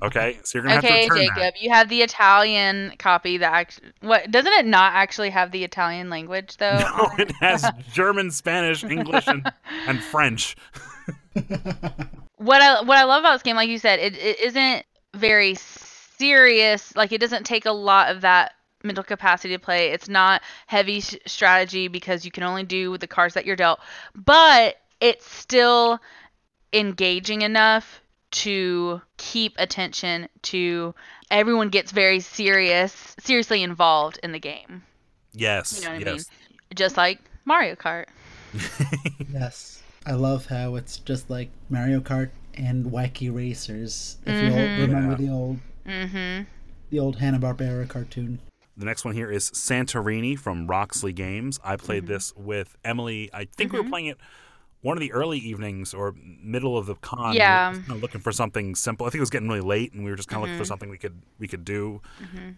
Okay, so you're going to have to return Jacob, that. You have the Italian copy that what doesn't it not actually have the Italian language though? No, it has German, Spanish, English and French. What I love about this game, like you said, it isn't very serious. Like it doesn't take a lot of that mental capacity to play. It's not heavy strategy because you can only do with the cards that you're dealt, but it's still engaging enough to keep attention to. Everyone gets very seriously involved in the game. Yes. You know what I mean? Just like Mario Kart. Yes. I love how it's just like Mario Kart and Wacky Racers. If you remember the old Hanna-Barbera cartoon. The next one here is Santorini from Roxley Games. I played this with Emily. I think we were playing it one of the early evenings or middle of the con. Yeah. We were kind of looking for something simple. I think it was getting really late, and we were just kind of looking for something we could do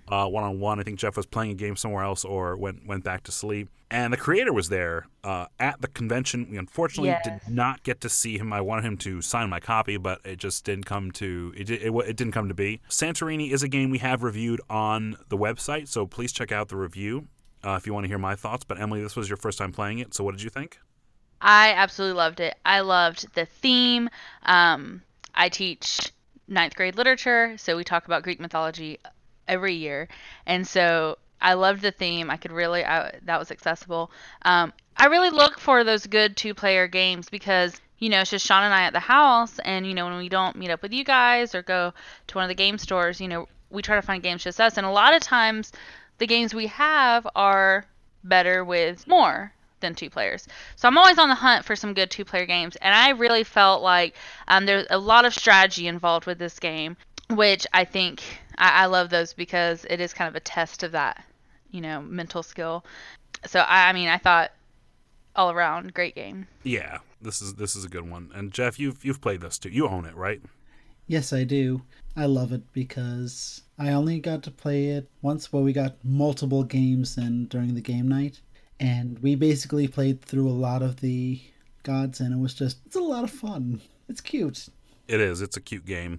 one-on-one. I think Jeff was playing a game somewhere else or went back to sleep. And the creator was there at the convention. We unfortunately did not get to see him. I wanted him to sign my copy, but it just didn't come to it didn't come to be. Santorini is a game we have reviewed on the website, so please check out the review if you want to hear my thoughts. But Emily, this was your first time playing it, so what did you think? I absolutely loved it. I loved the theme. I teach 9th grade literature, so we talk about Greek mythology every year. And so I loved the theme. That was accessible. I really look for those good 2-player games because, you know, it's just Sean and I at the house. And, you know, when we don't meet up with you guys or go to one of the game stores, you know, we try to find games just us. And a lot of times the games we have are better with more than 2 players. So I'm always on the hunt for some good 2-player games, and I really felt like there's a lot of strategy involved with this game, which I think I love those because it is kind of a test of that, you know, mental skill. So I thought all around great game. Yeah, this is a good one. And Jeff, you've played this too. You own it, right? Yes, I do. I love it because I only got to play it once, but we got multiple games in during the game night. And we basically played through a lot of the gods, and it's a lot of fun. It's cute. It is. It's a cute game.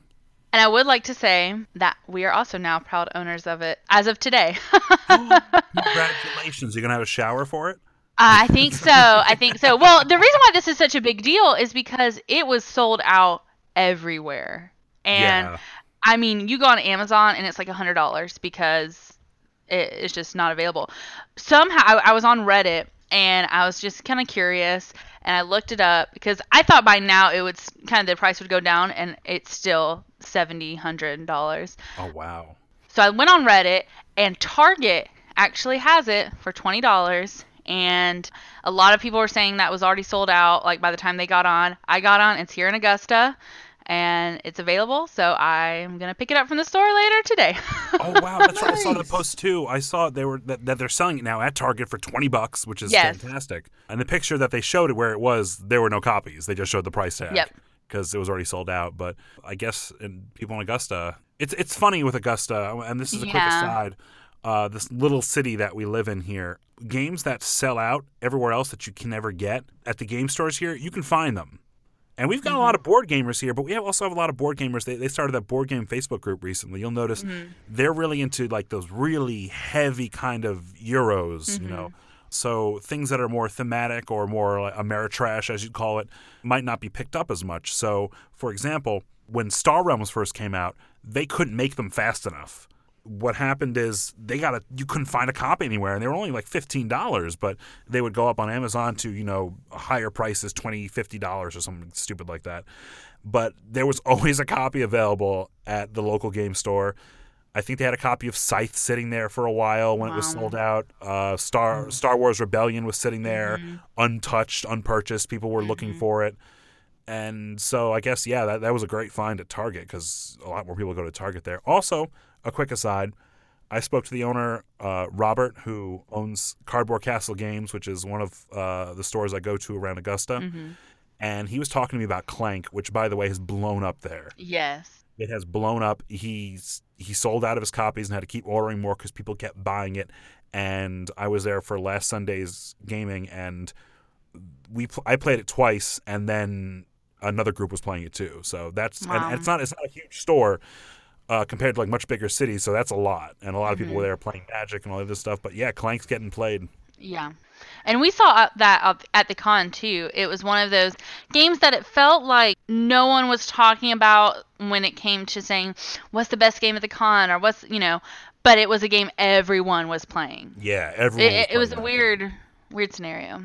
And I would like to say that we are also now proud owners of it as of today. Congratulations. You're going to have a shower for it? I think so. I think so. Well, the reason why this is such a big deal is because it was sold out everywhere. And yeah. I mean, you go on Amazon and it's like $100 because it's just not available. Somehow I was on Reddit and I was just kind of curious and I looked it up because I thought by now it would kind of the price would go down, and it's still $70, $100. Oh, wow. So I went on Reddit, and Target actually has it for $20. And a lot of people were saying that was already sold out, like, by the time they got on. I got on. It's here in Augusta, and it's available. So I'm going to pick it up from the store later today. Oh, wow. That's nice. Right. I saw the post, too. I saw they were that they're selling it now at Target for $20, which is fantastic. And the picture that they showed where it was, there were no copies. They just showed the price tag. Yep. Because it was already sold out. But I guess people in Augusta, it's funny with Augusta, and this is a quick aside, this little city that we live in here, games that sell out everywhere else that you can never get, at the game stores here, you can find them. And we've got a lot of board gamers here, but we also have a lot of board gamers. They started that board game Facebook group recently. You'll notice they're really into like those really heavy kind of Euros, you know. So things that are more thematic or more like Ameritrash, as you'd call it, might not be picked up as much. So, for example, when Star Realms first came out, they couldn't make them fast enough. What happened is you couldn't find a copy anywhere, and they were only like $15, but they would go up on Amazon to, you know, higher prices, $20, $50 or something stupid like that. But there was always a copy available at the local game store. I think they had a copy of Scythe sitting there for a while when it was sold out. Star Wars Rebellion was sitting there, untouched, unpurchased. People were looking for it. And so I guess, that was a great find at Target because a lot more people go to Target there. Also, a quick aside, I spoke to the owner, Robert, who owns Cardboard Castle Games, which is one of the stores I go to around Augusta. And he was talking to me about Clank, which, by the way, has blown up there. Yes. It has blown up. He sold out of his copies and had to keep ordering more because people kept buying it. And I was there for last Sunday's gaming, and I played it twice, and then another group was playing it too. So that's and it's not a huge store compared to like much bigger cities. So that's a lot, and a lot of people were there playing Magic and all of this stuff. But yeah, Clank's getting played. Yeah. And we saw that at the con, too. It was one of those games that it felt like no one was talking about when it came to saying, what's the best game at the con? Or what's, you know, but it was a game everyone was playing. Yeah, everyone was playing. It was a weird scenario.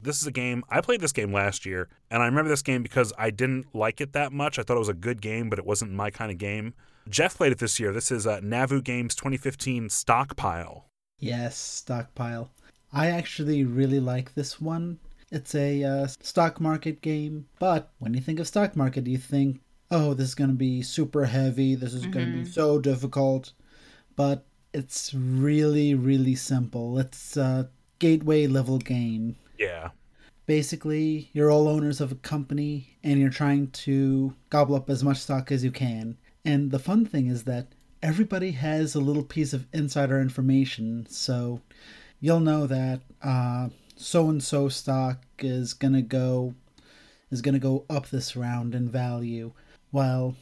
This is a game, I played this game last year, and I remember this game because I didn't like it that much. I thought it was a good game, but it wasn't my kind of game. Jeff played it this year. This is Navu Games 2015 Stockpile. Yes, Stockpile. I actually really like this one. It's a stock market game, but when you think of stock market, you think, oh, this is going to be super heavy, this is going to be so difficult, but it's really, really simple. It's a gateway-level game. Yeah. Basically, you're all owners of a company, and you're trying to gobble up as much stock as you can. And the fun thing is that everybody has a little piece of insider information, so you'll know that so-and-so stock is gonna go up this round in value, while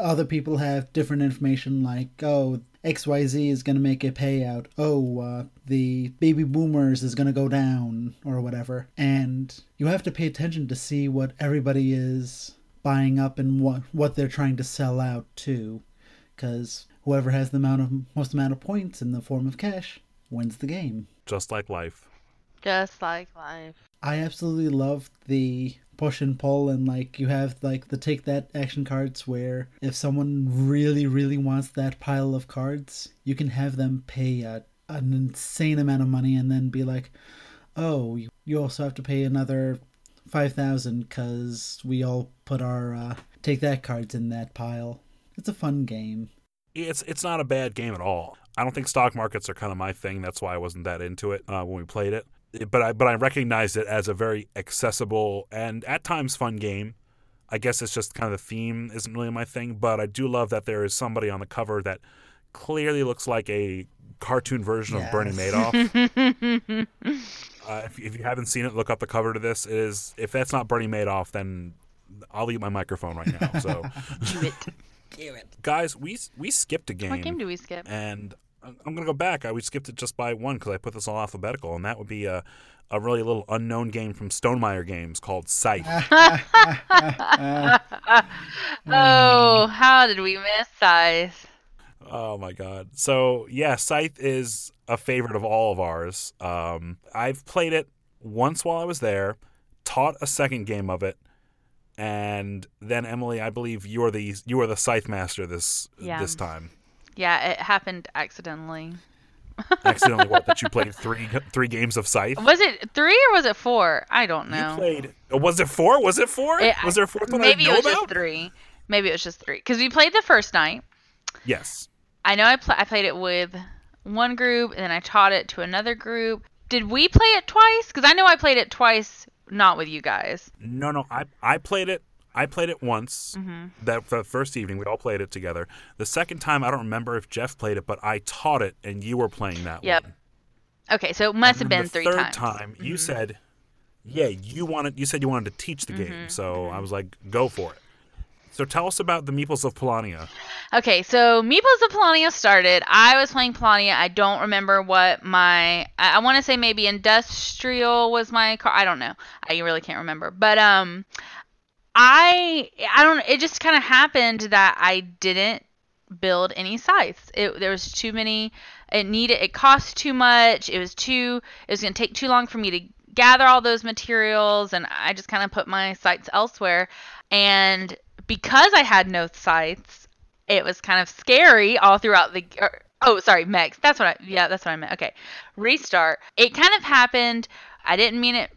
other people have different information like, oh, XYZ is gonna make a payout, the baby boomers is gonna go down, or whatever. And you have to pay attention to see what everybody is buying up and what they're trying to sell out to. Because whoever has the most amount of points in the form of cash wins the game. Just like life. Just like life. I absolutely loved the push and pull, and like you have like the take that action cards where if someone really, really wants that pile of cards, you can have them pay an insane amount of money and then be like, oh, you also have to pay another 5,000 because we all put our take that cards in that pile. It's a fun game. It's not a bad game at all. I don't think stock markets are kind of my thing. That's why I wasn't that into it when we played it. But I recognized it as a very accessible and at times fun game. I guess it's just kind of the theme isn't really my thing. But I do love that there is somebody on the cover that clearly looks like a cartoon version of Bernie Madoff. If you haven't seen it, look up the cover to this. If that's not Bernie Madoff, then I'll eat my microphone right now. So. Do it. Guys, we skipped a game. What game do we skip? And I'm going to go back. We skipped it just by one because I put this all alphabetical, and that would be a really little unknown game from Stonemaier Games called Scythe. Oh, how did we miss Scythe? Oh, my God. So, yeah, Scythe is a favorite of all of ours. I've played it once while I was there, taught a second game of it, and then, Emily, I believe you are the Scythe master this time. Yeah, it happened accidentally. Accidentally what? That you played three games of Scythe? Was it three or was it four? I don't know. Was it four? Was it four? Was there a fourth one I didn't know about? Maybe it was just three. Maybe it was just three. Because we played the first night. Yes. I know I played it with one group, and then I taught it to another group. Did we play it twice? Because I know I played it twice, not with you guys. No. I played it. I played it once, that first evening. We all played it together. The second time, I don't remember if Jeff played it, but I taught it, and you were playing that one. Yep. Okay, so it must have been three times. The third time, you said, you said you wanted to teach the game, so I was like, go for it. So tell us about the Meeples of Polania. Okay, so Meeples of Polania started. I was playing Polania. I don't remember what my... I want to say maybe Industrial was my car. I don't know. I really can't remember. But I don't... It just kind of happened that I didn't build any scythes. There was too many... It cost too much. It was going to take too long for me to gather all those materials. And I just kind of put my scythes elsewhere. And... because I had no scythes, it was kind of scary all throughout the... mechs. That's what I meant. Okay. Restart. It kind of happened. I didn't mean it...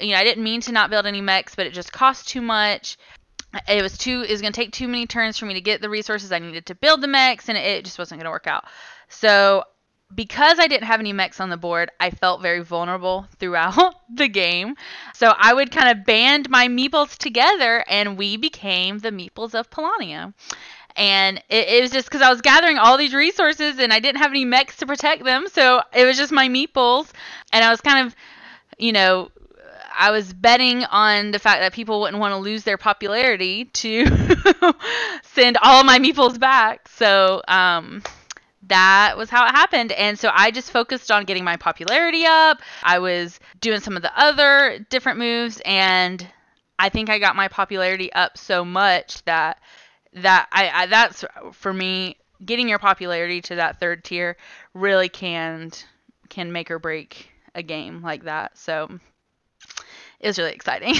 I didn't mean to not build any mechs, but it just cost too much. It was going to take too many turns for me to get the resources I needed to build the mechs, and it just wasn't going to work out. So... because I didn't have any mechs on the board, I felt very vulnerable throughout the game. So I would kind of band my meeples together, and we became the Meeples of Polania. And it was just because I was gathering all these resources, and I didn't have any mechs to protect them. So it was just my meeples. And I was kind of, I was betting on the fact that people wouldn't want to lose their popularity to send all my meeples back. So, that was how it happened. And so I just focused on getting my popularity up. I was doing some of the other different moves, and I think I got my popularity up so much that that's, for me, getting your popularity to that third tier really can make or break a game like that. So it was really exciting.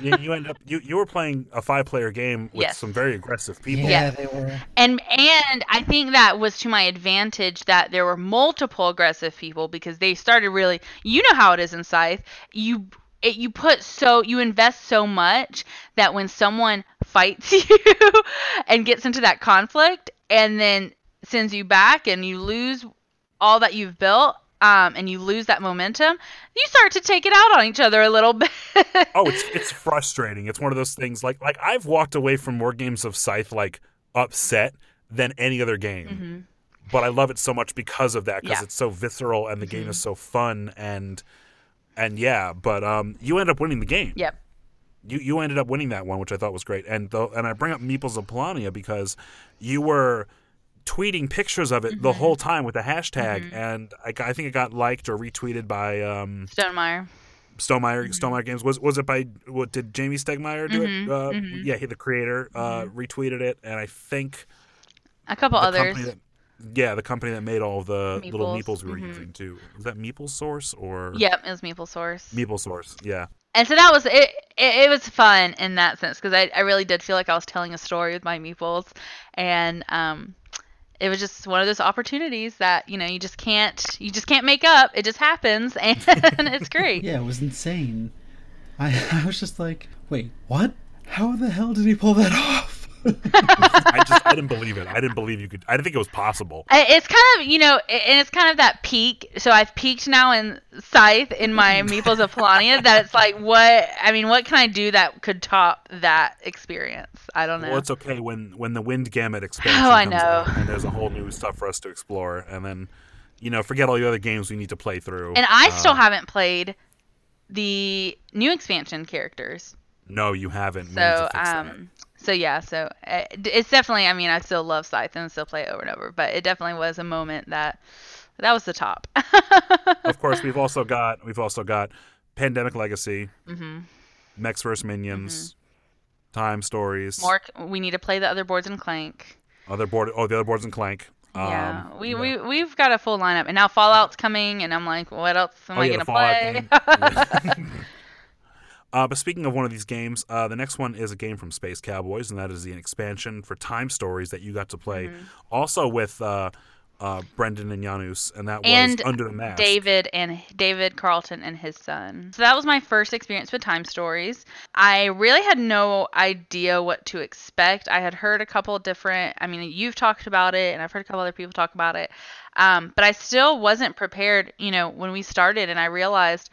You were playing a 5-player game with some very aggressive people. Yeah, they were. And I think that was to my advantage that there were multiple aggressive people, because they started really. You know how it is in Scythe. You invest so much that when someone fights you and gets into that conflict and then sends you back and you lose all that you've built. And you lose that momentum, you start to take it out on each other a little bit. Oh, it's frustrating. It's one of those things like I've walked away from more games of Scythe like upset than any other game. Mm-hmm. But I love it so much because of that, because it's so visceral and the game is so fun but you end up winning the game. Yep. You ended up winning that one, which I thought was great. And I bring up Meeples of Polania because you were tweeting pictures of it the whole time with a hashtag, and I think it got liked or retweeted by Stonemaier. Stonemaier Games was it by? What did Jamie Stegmaier do it? Yeah, he, the creator, retweeted it, and I think a couple others. The company that made all the Meeples. Little meeples we were using too. Was that Meeples Source or? Yep, it was Meeples Source. Meeples Source, yeah. And so that was it. It was fun in that sense because I really did feel like I was telling a story with my meeples, and it was just one of those opportunities that, you just can't make up. It just happens, and it's great. Yeah, it was insane. I was just like, wait, what? How the hell did he pull that off? I didn't believe it. I didn't believe you could. I didn't think it was possible. It's kind of, and it's kind of that peak. So I've peaked now in Scythe in my Meeples of Polania that it's like, what can I do that could top that experience? I don't know. Well, it's okay when the Wind Gamut expansion comes out and there's a whole new stuff for us to explore. And then, forget all the other games we need to play through. And I still haven't played the new expansion characters. No, you haven't. So, So yeah, so it's definitely, I mean, I still love Scythe and still play it over and over, but it definitely was a moment that was the top. Of course, we've also got Pandemic Legacy, mm-hmm. Mechs vs. Minions, mm-hmm. Time Stories. Mark, we need to play the other boards in Clank. The other boards in Clank. Yeah, we've got a full lineup, and now Fallout's coming, and I'm like, what else am I gonna play? But speaking of one of these games, the next one is a game from Space Cowboys, and that is an expansion for Time Stories that you got to play, mm-hmm. also with Brendan and Janus, and that was Under the Mask. David Carlton and his son. So that was my first experience with Time Stories. I really had no idea what to expect. I had heard a couple different, I mean, you've talked about it, and I've heard a couple other people talk about it, but I still wasn't prepared, you know, when we started, and I realized,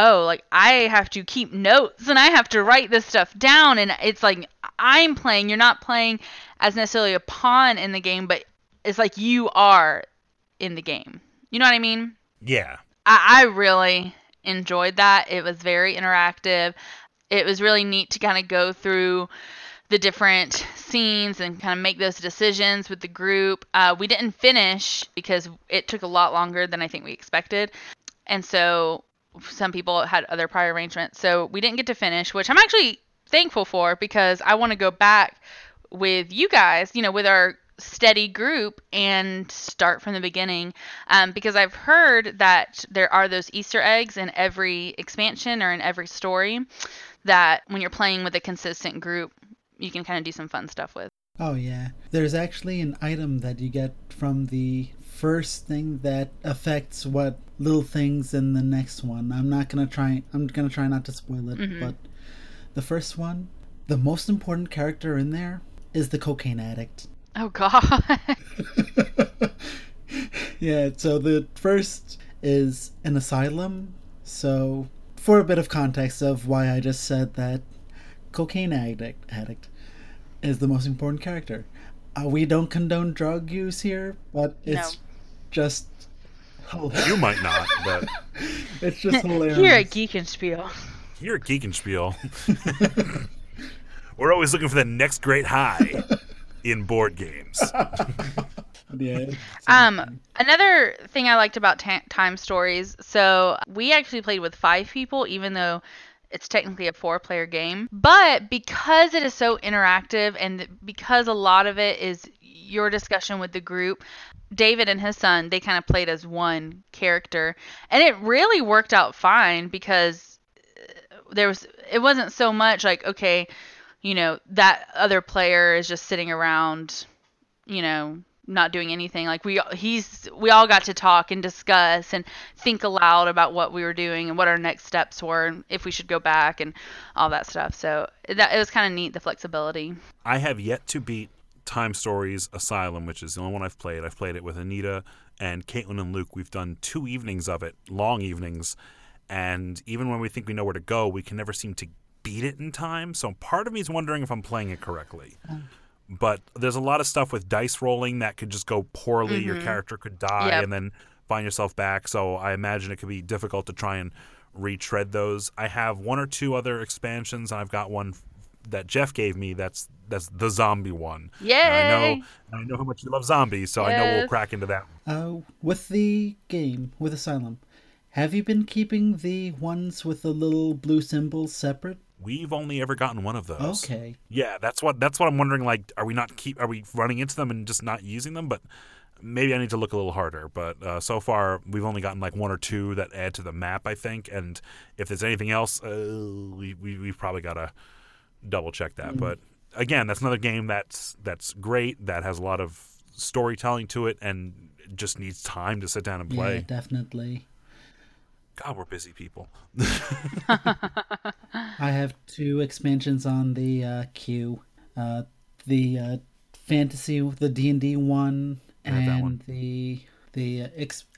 oh, like, I have to keep notes and I have to write this stuff down. And it's like, I'm playing. You're not playing as necessarily a pawn in the game, but it's like you are in the game. You know what I mean? Yeah. I really enjoyed that. It was very interactive. It was really neat to kind of go through the different scenes and kind of make those decisions with the group. We didn't finish because it took a lot longer than I think we expected. And so some people had other prior arrangements, so we didn't get to finish, which I'm actually thankful for, because I want to go back with you guys, you know, with our steady group, and start from the beginning, because I've heard that there are those Easter eggs in every expansion or in every story that when you're playing with a consistent group, you can kind of do some fun stuff with. Oh yeah, there's actually an item that you get from the first thing that affects what little things in the next one. I'm gonna try not to spoil it, mm-hmm. but the first one, the most important character in there is the cocaine addict. Oh god. Yeah, so the first is an asylum. So for a bit of context of why I just said that cocaine addict is the most important character. We don't condone drug use here, but it's just hilarious. You might not, but it's just hilarious. You're a Geekenspiel. We're always looking for the next great high in board games. Yeah. Another thing I liked about Time Stories, so we actually played with 5 people, even though it's technically a 4-player game, but because it is so interactive and because a lot of it is your discussion with the group, David and his son, they kind of played as one character, and it really worked out fine because it wasn't so much like, okay, you know, that other player is just sitting around, you know, not doing anything. Like we all got to talk and discuss and think aloud about what we were doing and what our next steps were and if we should go back and all that stuff. So it was kind of neat, the flexibility. I have yet to beat Time Stories Asylum, which is the only one I've played. I've played it with Anita and Caitlin and Luke. We've done 2 evenings of it, long evenings, and even when we think we know where to go, we can never seem to beat it in time. So part of me is wondering if I'm playing it correctly. But there's a lot of stuff with dice rolling that could just go poorly. Mm-hmm. Your character could die and then find yourself back. So I imagine it could be difficult to try and retread those. I have 1 or 2 other expansions. I've got one that Jeff gave me. That's the zombie one. Yeah. I know how much you love zombies, so I know we'll crack into that. With the game, with Asylum, have you been keeping the ones with the little blue symbols separate? We've only ever gotten one of those. Okay. Yeah, that's what I'm wondering. Like, are we running into them and just not using them? But maybe I need to look a little harder. But so far, we've only gotten like 1 or 2 that add to the map, I think. And if there's anything else, we probably gotta double check that. Mm-hmm. But again, that's another game that's great. That has a lot of storytelling to it, and just needs time to sit down and play. Yeah, definitely. God, we're busy people. I have 2 expansions on the queue. The fantasy, the D&D one, and the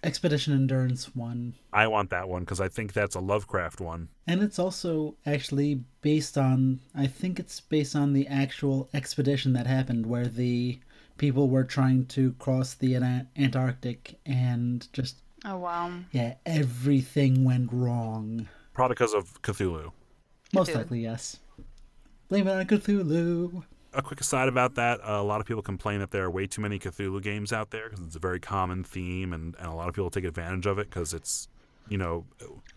Expedition Endurance one. I want that one because I think that's a Lovecraft one. And it's also actually based on the actual expedition that happened where the people were trying to cross the Antarctic and just... Oh, wow. Yeah, everything went wrong. Probably because of Cthulhu. Most likely, yes. Blame it on Cthulhu. a quick aside about that, a lot of people complain that there are way too many Cthulhu games out there because it's a very common theme, and a lot of people take advantage of it because it's, you know...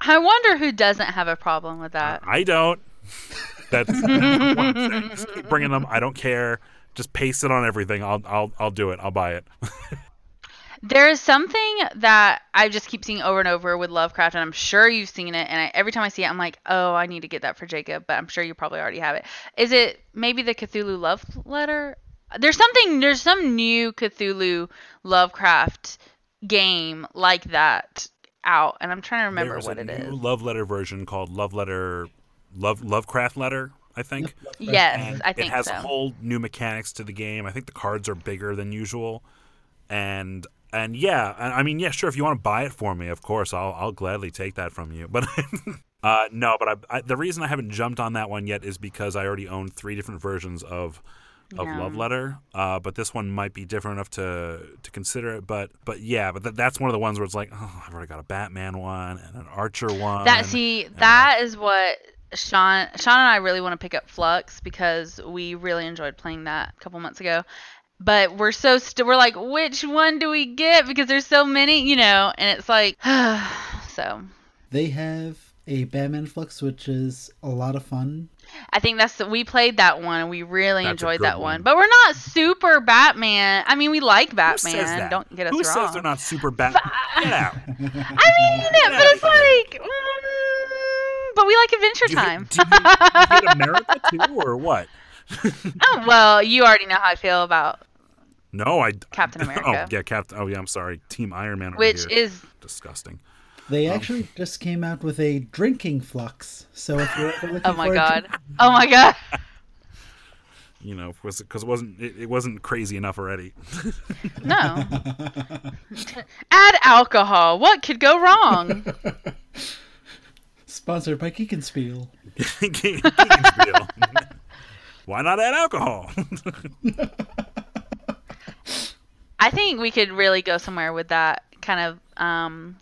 I wonder who doesn't have a problem with that. I don't. That's one thing. Just keep bringing them. I don't care. Just paste it on everything. I'll do it. I'll buy it. There is something that I just keep seeing over and over with Lovecraft, and I'm sure you've seen it. And every time I see it, I'm like, oh, I need to get that for Jacob, but I'm sure you probably already have it. Is it maybe the Cthulhu Love Letter? There's some new Cthulhu Lovecraft game like that out, and I'm trying to remember what it is. There's a new Love Letter version called Lovecraft Letter, I think. Yes, and I think so. It has whole new mechanics to the game. I think the cards are bigger than usual, and yeah, I mean, yeah, sure. If you want to buy it for me, of course, I'll gladly take that from you. But no, but I, the reason I haven't jumped on that one yet is because I already own 3 different versions of Love Letter. But this one might be different enough to consider it. But yeah, but that's one of the ones where it's like, oh, I've already got a Batman one and an Archer one. That is what Sean and I really want to pick up Flux, because we really enjoyed playing that a couple months ago. But we're we're like, which one do we get? Because there's so many, you know, and it's like, so. They have a Batman Flux, which is a lot of fun. I think we played that one, and we really enjoyed that one. But we're not super Batman. I mean, we like Batman. Who says that? Don't get us wrong. Who says they're not super Batman? Get out. I mean, but it's like, but we like Adventure Time. Do you get America too, or what? Oh, well, you already know how I feel about. No, I Captain America. I'm sorry, Team Iron Man. Which is disgusting. They actually just came out with a drinking Flux. So if you're looking oh my god, you know, because it wasn't crazy enough already. No, add alcohol. What could go wrong? Sponsored by Geekenspiel. Geekenspiel. Why not add alcohol? I think we could really go somewhere with that kind of, having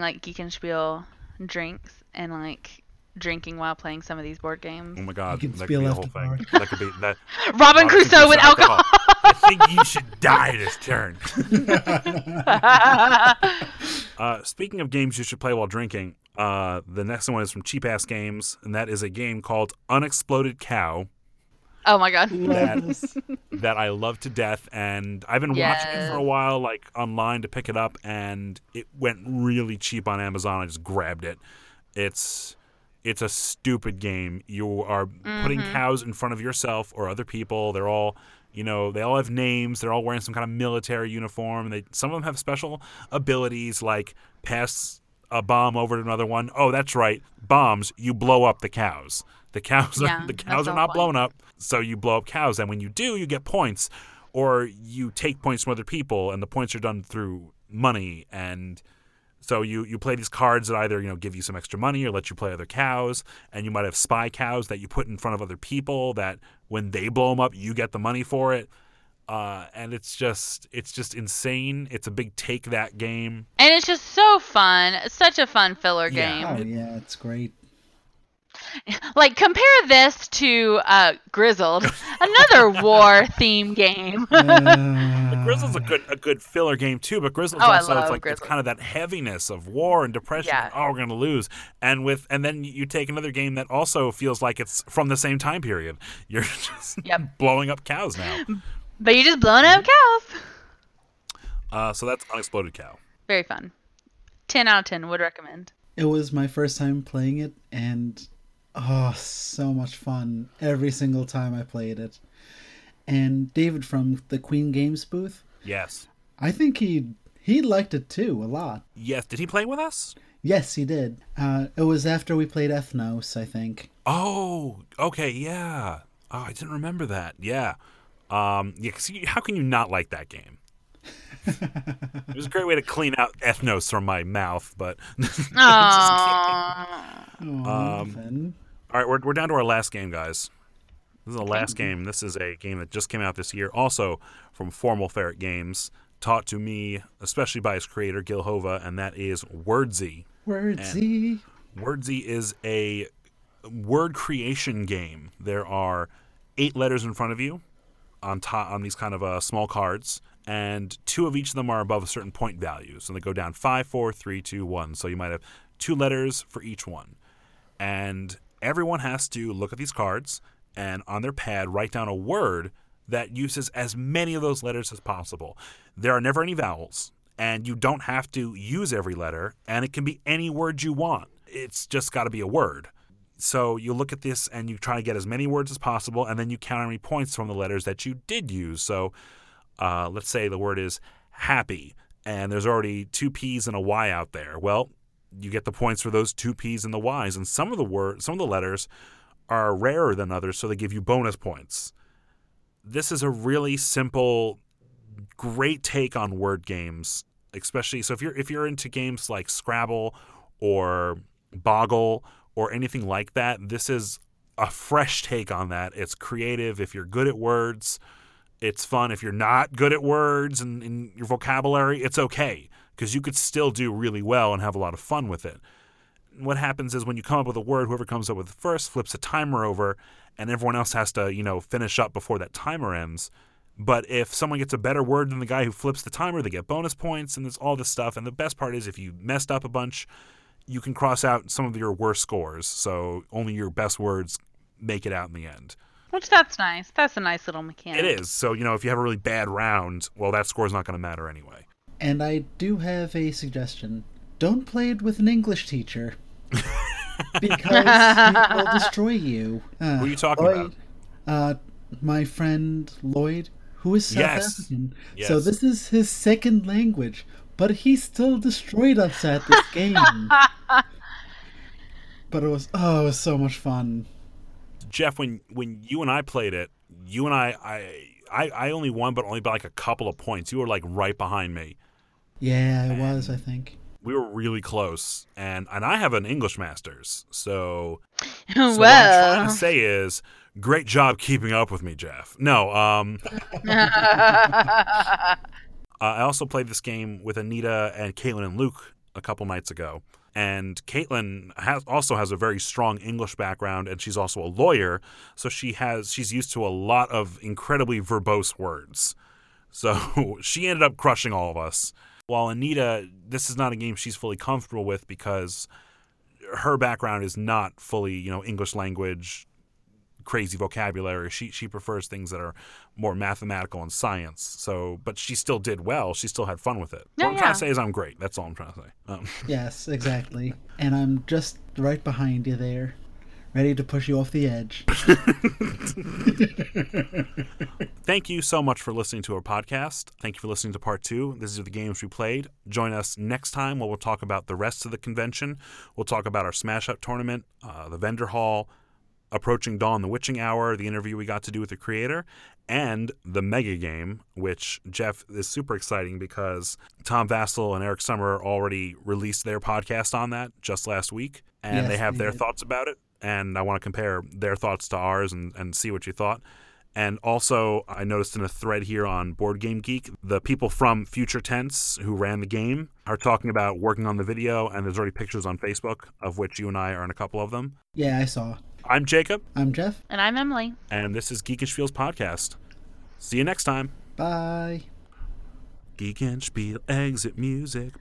like Geekenspiel drinks and like drinking while playing some of these board games. Oh my god, that could be a whole thing. That could be that. Robinson Crusoe with alcohol. I think you should die this turn. Speaking of games you should play while drinking, the next one is from Cheap Ass Games, and that is a game called Unexploded Cow. Oh my god, that I love to death, and I've been watching it for a while, like online to pick it up, and it went really cheap on Amazon. I just grabbed it. It's a stupid game. You are putting cows in front of yourself or other people. They're all, you know, they all have names. They're all wearing some kind of military uniform. Some of them have special abilities, like pass a bomb over to another one. Oh, that's right. Bombs, you blow up the cows. The cows are not blown up, so you blow up cows. And when you do, you get points, or you take points from other people, and the points are done through money. And so you play these cards that either, you know, give you some extra money or let you play other cows. And you might have spy cows that you put in front of other people that when they blow them up, you get the money for it. And it's just insane. It's a big Take That game. And it's just so fun. It's such a fun filler game. Oh, yeah, it's great. Like, compare this to Grizzled, another war theme game. Grizzled's a good filler game too, but Grizzled's also, it's like Grizzled. It's kind of that heaviness of war and depression. Yeah. Oh, we're gonna lose, and then you take another game that also feels like it's from the same time period. You're just blowing up cows now, but you're just blowing up cows. So that's Unexploded Cow. Very fun. 10 out of 10. Would recommend. It was my first time playing it, and so much fun every single time I played it. And David from the Queen Games booth. Yes. I think he liked it too, a lot. Yes. Did he play with us? Yes, he did. It was after we played Ethnos, I think. Oh, okay, yeah. Oh, I didn't remember that. Yeah. How can you not like that game? It was a great way to clean out Ethnos from my mouth, but all right, we're down to our last game, guys. This is the last game. This is a game that just came out this year, also from Formal Ferret Games, taught to me especially by its creator Gil Hova, and that is Wordsy. Wordsy is a word creation game. There are 8 letters in front of you on top on these kind of small cards, and 2 of each of them are above a certain point value. So they go down 5, 4, 3, 2, 1. So you might have 2 letters for each one. And everyone has to look at these cards and on their pad write down a word that uses as many of those letters as possible. There are never any vowels, and you don't have to use every letter, and it can be any word you want. It's just got to be a word. So you look at this and you try to get as many words as possible, and then you count how many points from the letters that you did use. So let's say the word is happy, and there's already 2 P's and a Y out there. Well, you get the points for those 2 P's and the Y's, and some of the letters are rarer than others, so they give you bonus points. This is a really simple, great take on word games, especially so if you're into games like Scrabble or Boggle or anything like that. This is a fresh take on that. It's creative if you're good at words. It's fun if you're not good at words and in your vocabulary. It's okay, because you could still do really well and have a lot of fun with it. What happens is when you come up with a word, whoever comes up with it first flips a timer over, and everyone else has to, finish up before that timer ends. But if someone gets a better word than the guy who flips the timer, they get bonus points, and there's all this stuff. And the best part is if you messed up a bunch, you can cross out some of your worst scores, so only your best words make it out in the end. Which, that's nice. That's a nice little mechanic. It is. So, if you have a really bad round, well, that score's not going to matter anyway. And I do have a suggestion. Don't play it with an English teacher. Because he will destroy you. Who are you talking about? My friend Lloyd, who is South African. Yes. So this is his second language, but he still destroyed us at this game. But it was so much fun. Jeff, when you and I played it, you and I only won, but only by like a couple of points. You were like right behind me. Yeah, I think. We were really close, and I have an English master's, so what I'm trying to say is, great job keeping up with me, Jeff. No, I also played this game with Anita and Caitlin and Luke a couple nights ago. And Caitlin also has a very strong English background, and she's also a lawyer, so she's used to a lot of incredibly verbose words. So she ended up crushing all of us. While Anita, this is not a game she's fully comfortable with because her background is not fully, English language, crazy vocabulary. She prefers things that are more mathematical and science. So, but she still did well. She still had fun with it. Yeah, what I'm trying to say is I'm great. That's all I'm trying to say. Yes, exactly. And I'm just right behind you there, ready to push you off the edge. Thank you so much for listening to our podcast. Thank you for listening to part 2. These are the games we played. Join us next time where we'll talk about the rest of the convention. We'll talk about our Smash Up tournament, the vendor hall, Approaching Dawn, the Witching Hour, the interview we got to do with the creator, and the mega game, which, Jeff, is super exciting because Tom Vassell and Eric Summer already released their podcast on that just last week, and they have their thoughts about it. And I want to compare their thoughts to ours and see what you thought. And also, I noticed in a thread here on Board Game Geek, the people from Future Tense who ran the game are talking about working on the video, and there's already pictures on Facebook, of which you and I are in a couple of them. Yeah, I saw. I'm Jacob. I'm Jeff. And I'm Emily. And this is Geek and Spiel's podcast. See you next time. Bye. Geek and Spiel exit music.